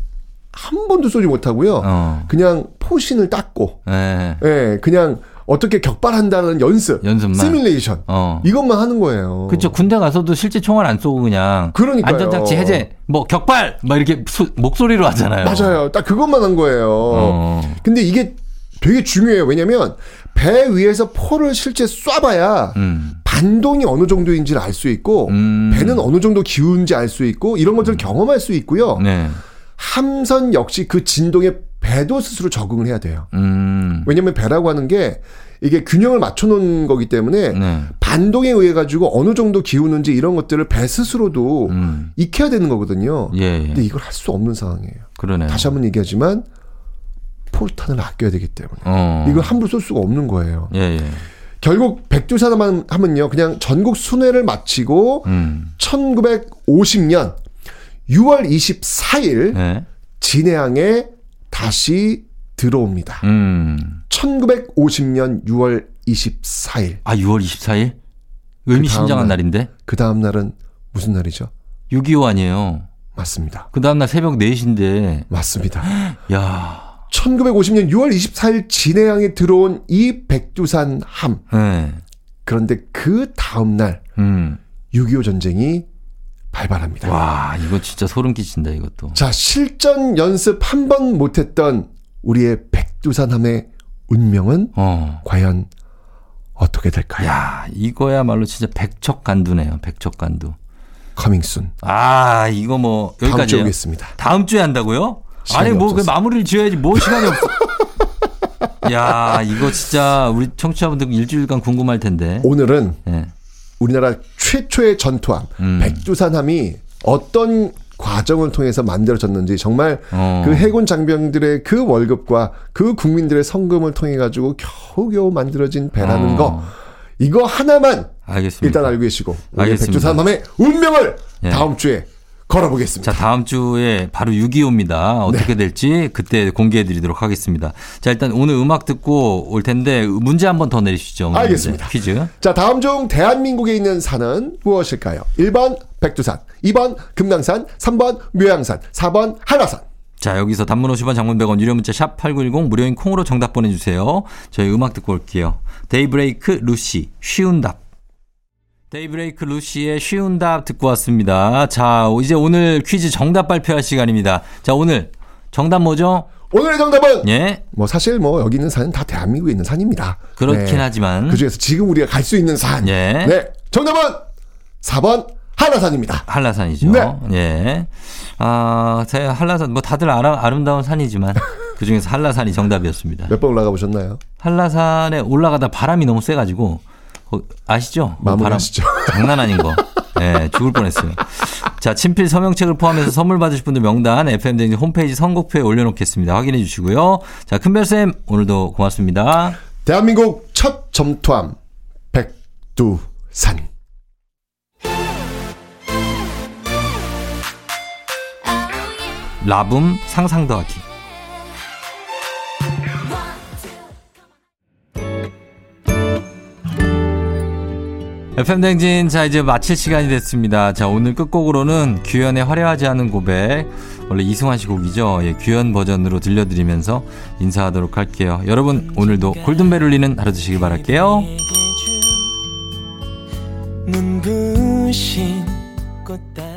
한 번도 쏘지 못하고요. 어. 그냥 포신을 닦고, 예, 네, 그냥 어떻게 격발한다는 연습, 연습만, 시뮬레이션, 어. 이것만 하는 거예요. 그렇죠. 군대 가서도 실제 총알 안 쏘고 그냥 그러니까요. 안전장치 해제, 뭐 격발, 막 이렇게 소, 목소리로 하잖아요. 맞아요. 딱 그것만 한 거예요. 어. 근데 이게 되게 중요해요. 왜냐하면 배 위에서 포를 실제 쏴봐야 음. 반동이 어느 정도인지를 알 수 있고, 음. 배는 어느 정도 기운인지 알 수 있고, 이런 것들을 음. 경험할 수 있고요. 네. 함선 역시 그 진동에 배도 스스로 적응을 해야 돼요. 음. 왜냐하면 배라고 하는 게 이게 균형을 맞춰놓은 거기 때문에 네. 반동에 의해 가지고 어느 정도 기우는지 이런 것들을 배 스스로도 음. 익혀야 되는 거거든요. 예, 예. 근데 이걸 할 수 없는 상황이에요. 그러네요. 다시 한번 얘기하지만 포탄을 아껴야 되기 때문에 어. 이걸 함부로 쏠 수가 없는 거예요. 예, 예. 결국 백두산함 하면요. 그냥 전국 순회를 마치고 음. 천구백오십 년 유월 이십사일 네. 진해항에 다시 들어옵니다. 음. 천구백오십 년 유월 이십사일. 아, 유월 이십사일? 의미심장한 그 날인데? 그 다음 날은 무슨 날이죠? 육이오 아니에요? 맞습니다. 그 다음 날 새벽 네 시인데. 맞습니다. 야. 천구백오십 년 유월 이십사일 진해항에 들어온 이 백두산 함. 네. 그런데 그 다음 날 음. 육이오 전쟁이 발발합니다. 와, 이거 진짜 소름 끼친다, 이것도. 자, 실전 연습 한 번 못했던 우리의 백두산함의 운명은 어. 과연 어떻게 될까요? 야, 이거야말로 진짜 백척간두네요. 백척간두. Coming soon. 아, 이거 뭐 여기까지요. 다음 주에 오겠습니다. 다음 주에 한다고요? 아니, 뭐 그 마무리를 지어야지 뭐 시간이 없어. 야, 이거 진짜 우리 청취자분들 일주일간 궁금할 텐데. 오늘은. 네. 우리나라 최초의 전투함 음. 백두산함이 어떤 과정을 통해서 만들어졌는지 정말 어. 그 해군 장병들의 그 월급과 그 국민들의 성금을 통해 가지고 겨우겨우 만들어진 배라는 어. 거 이거 하나만 알겠습니다. 일단 알고 계시고 우리 백두산함의 운명을 예. 다음 주에 걸어보겠습니다. 자, 다음 주에 바로 육이오입니다. 어떻게 네. 될지 그때 공개해드리도록 하겠습니다. 자, 일단 오늘 음악 듣고 올 텐데 문제 한 번 더 내리시죠. 알겠습니다. 문제. 퀴즈. 자, 다음 중 대한민국에 있는 산은 무엇일까요? 일 번 백두산, 이 번 금강산, 삼 번 묘양산, 사 번 한라산. 자, 여기서 단문 오십 원, 장문 백 원, 유료 문자 샵 팔구일공 무료인 콩으로 정답 보내주세요. 저희 음악 듣고 올게요. 데이브레이크 루시 쉬운 답. 데이브레이크 루시의 쉬운 답 듣고 왔습니다. 자, 이제 오늘 퀴즈 정답 발표할 시간입니다. 자, 오늘 정답 뭐죠? 오늘의 정답은 예, 뭐 사실 뭐 여기 있는 산은 다 대한민국에 있는 산입니다. 그렇긴 네. 하지만 그중에서 지금 우리가 갈 수 있는 산 예. 네, 정답은 사 번 한라산입니다. 한라산이죠. 네. 예. 아, 한라산 뭐 다들 아라, 아름다운 산이지만 그중에서 한라산이 정답이었습니다. 몇 번 올라가 보셨나요? 한라산에 올라가다 바람이 너무 세가지고 아시죠? 마무리하시죠. 장난 아닌 거. 네, 죽을 뻔했어요. 자, 친필 서명책을 포함해서 선물 받으실 분들 명단 에프엠 댕진 홈페이지 선곡표에 올려놓겠습니다. 확인해 주시고요. 자, 큰별쌤 오늘도 고맙습니다. 대한민국 첫 전투함 백두산. 라붐 상상더하기. 에프엠 댕진, 자 이제 마칠 시간이 됐습니다. 자 오늘 끝곡으로는 규현의 화려하지 않은 고백, 원래 이승환 씨 곡이죠. 예, 규현 버전으로 들려드리면서 인사하도록 할게요. 여러분 오늘도 골든벨 울리는 하루 되시길 바랄게요. 눈부신 꽃다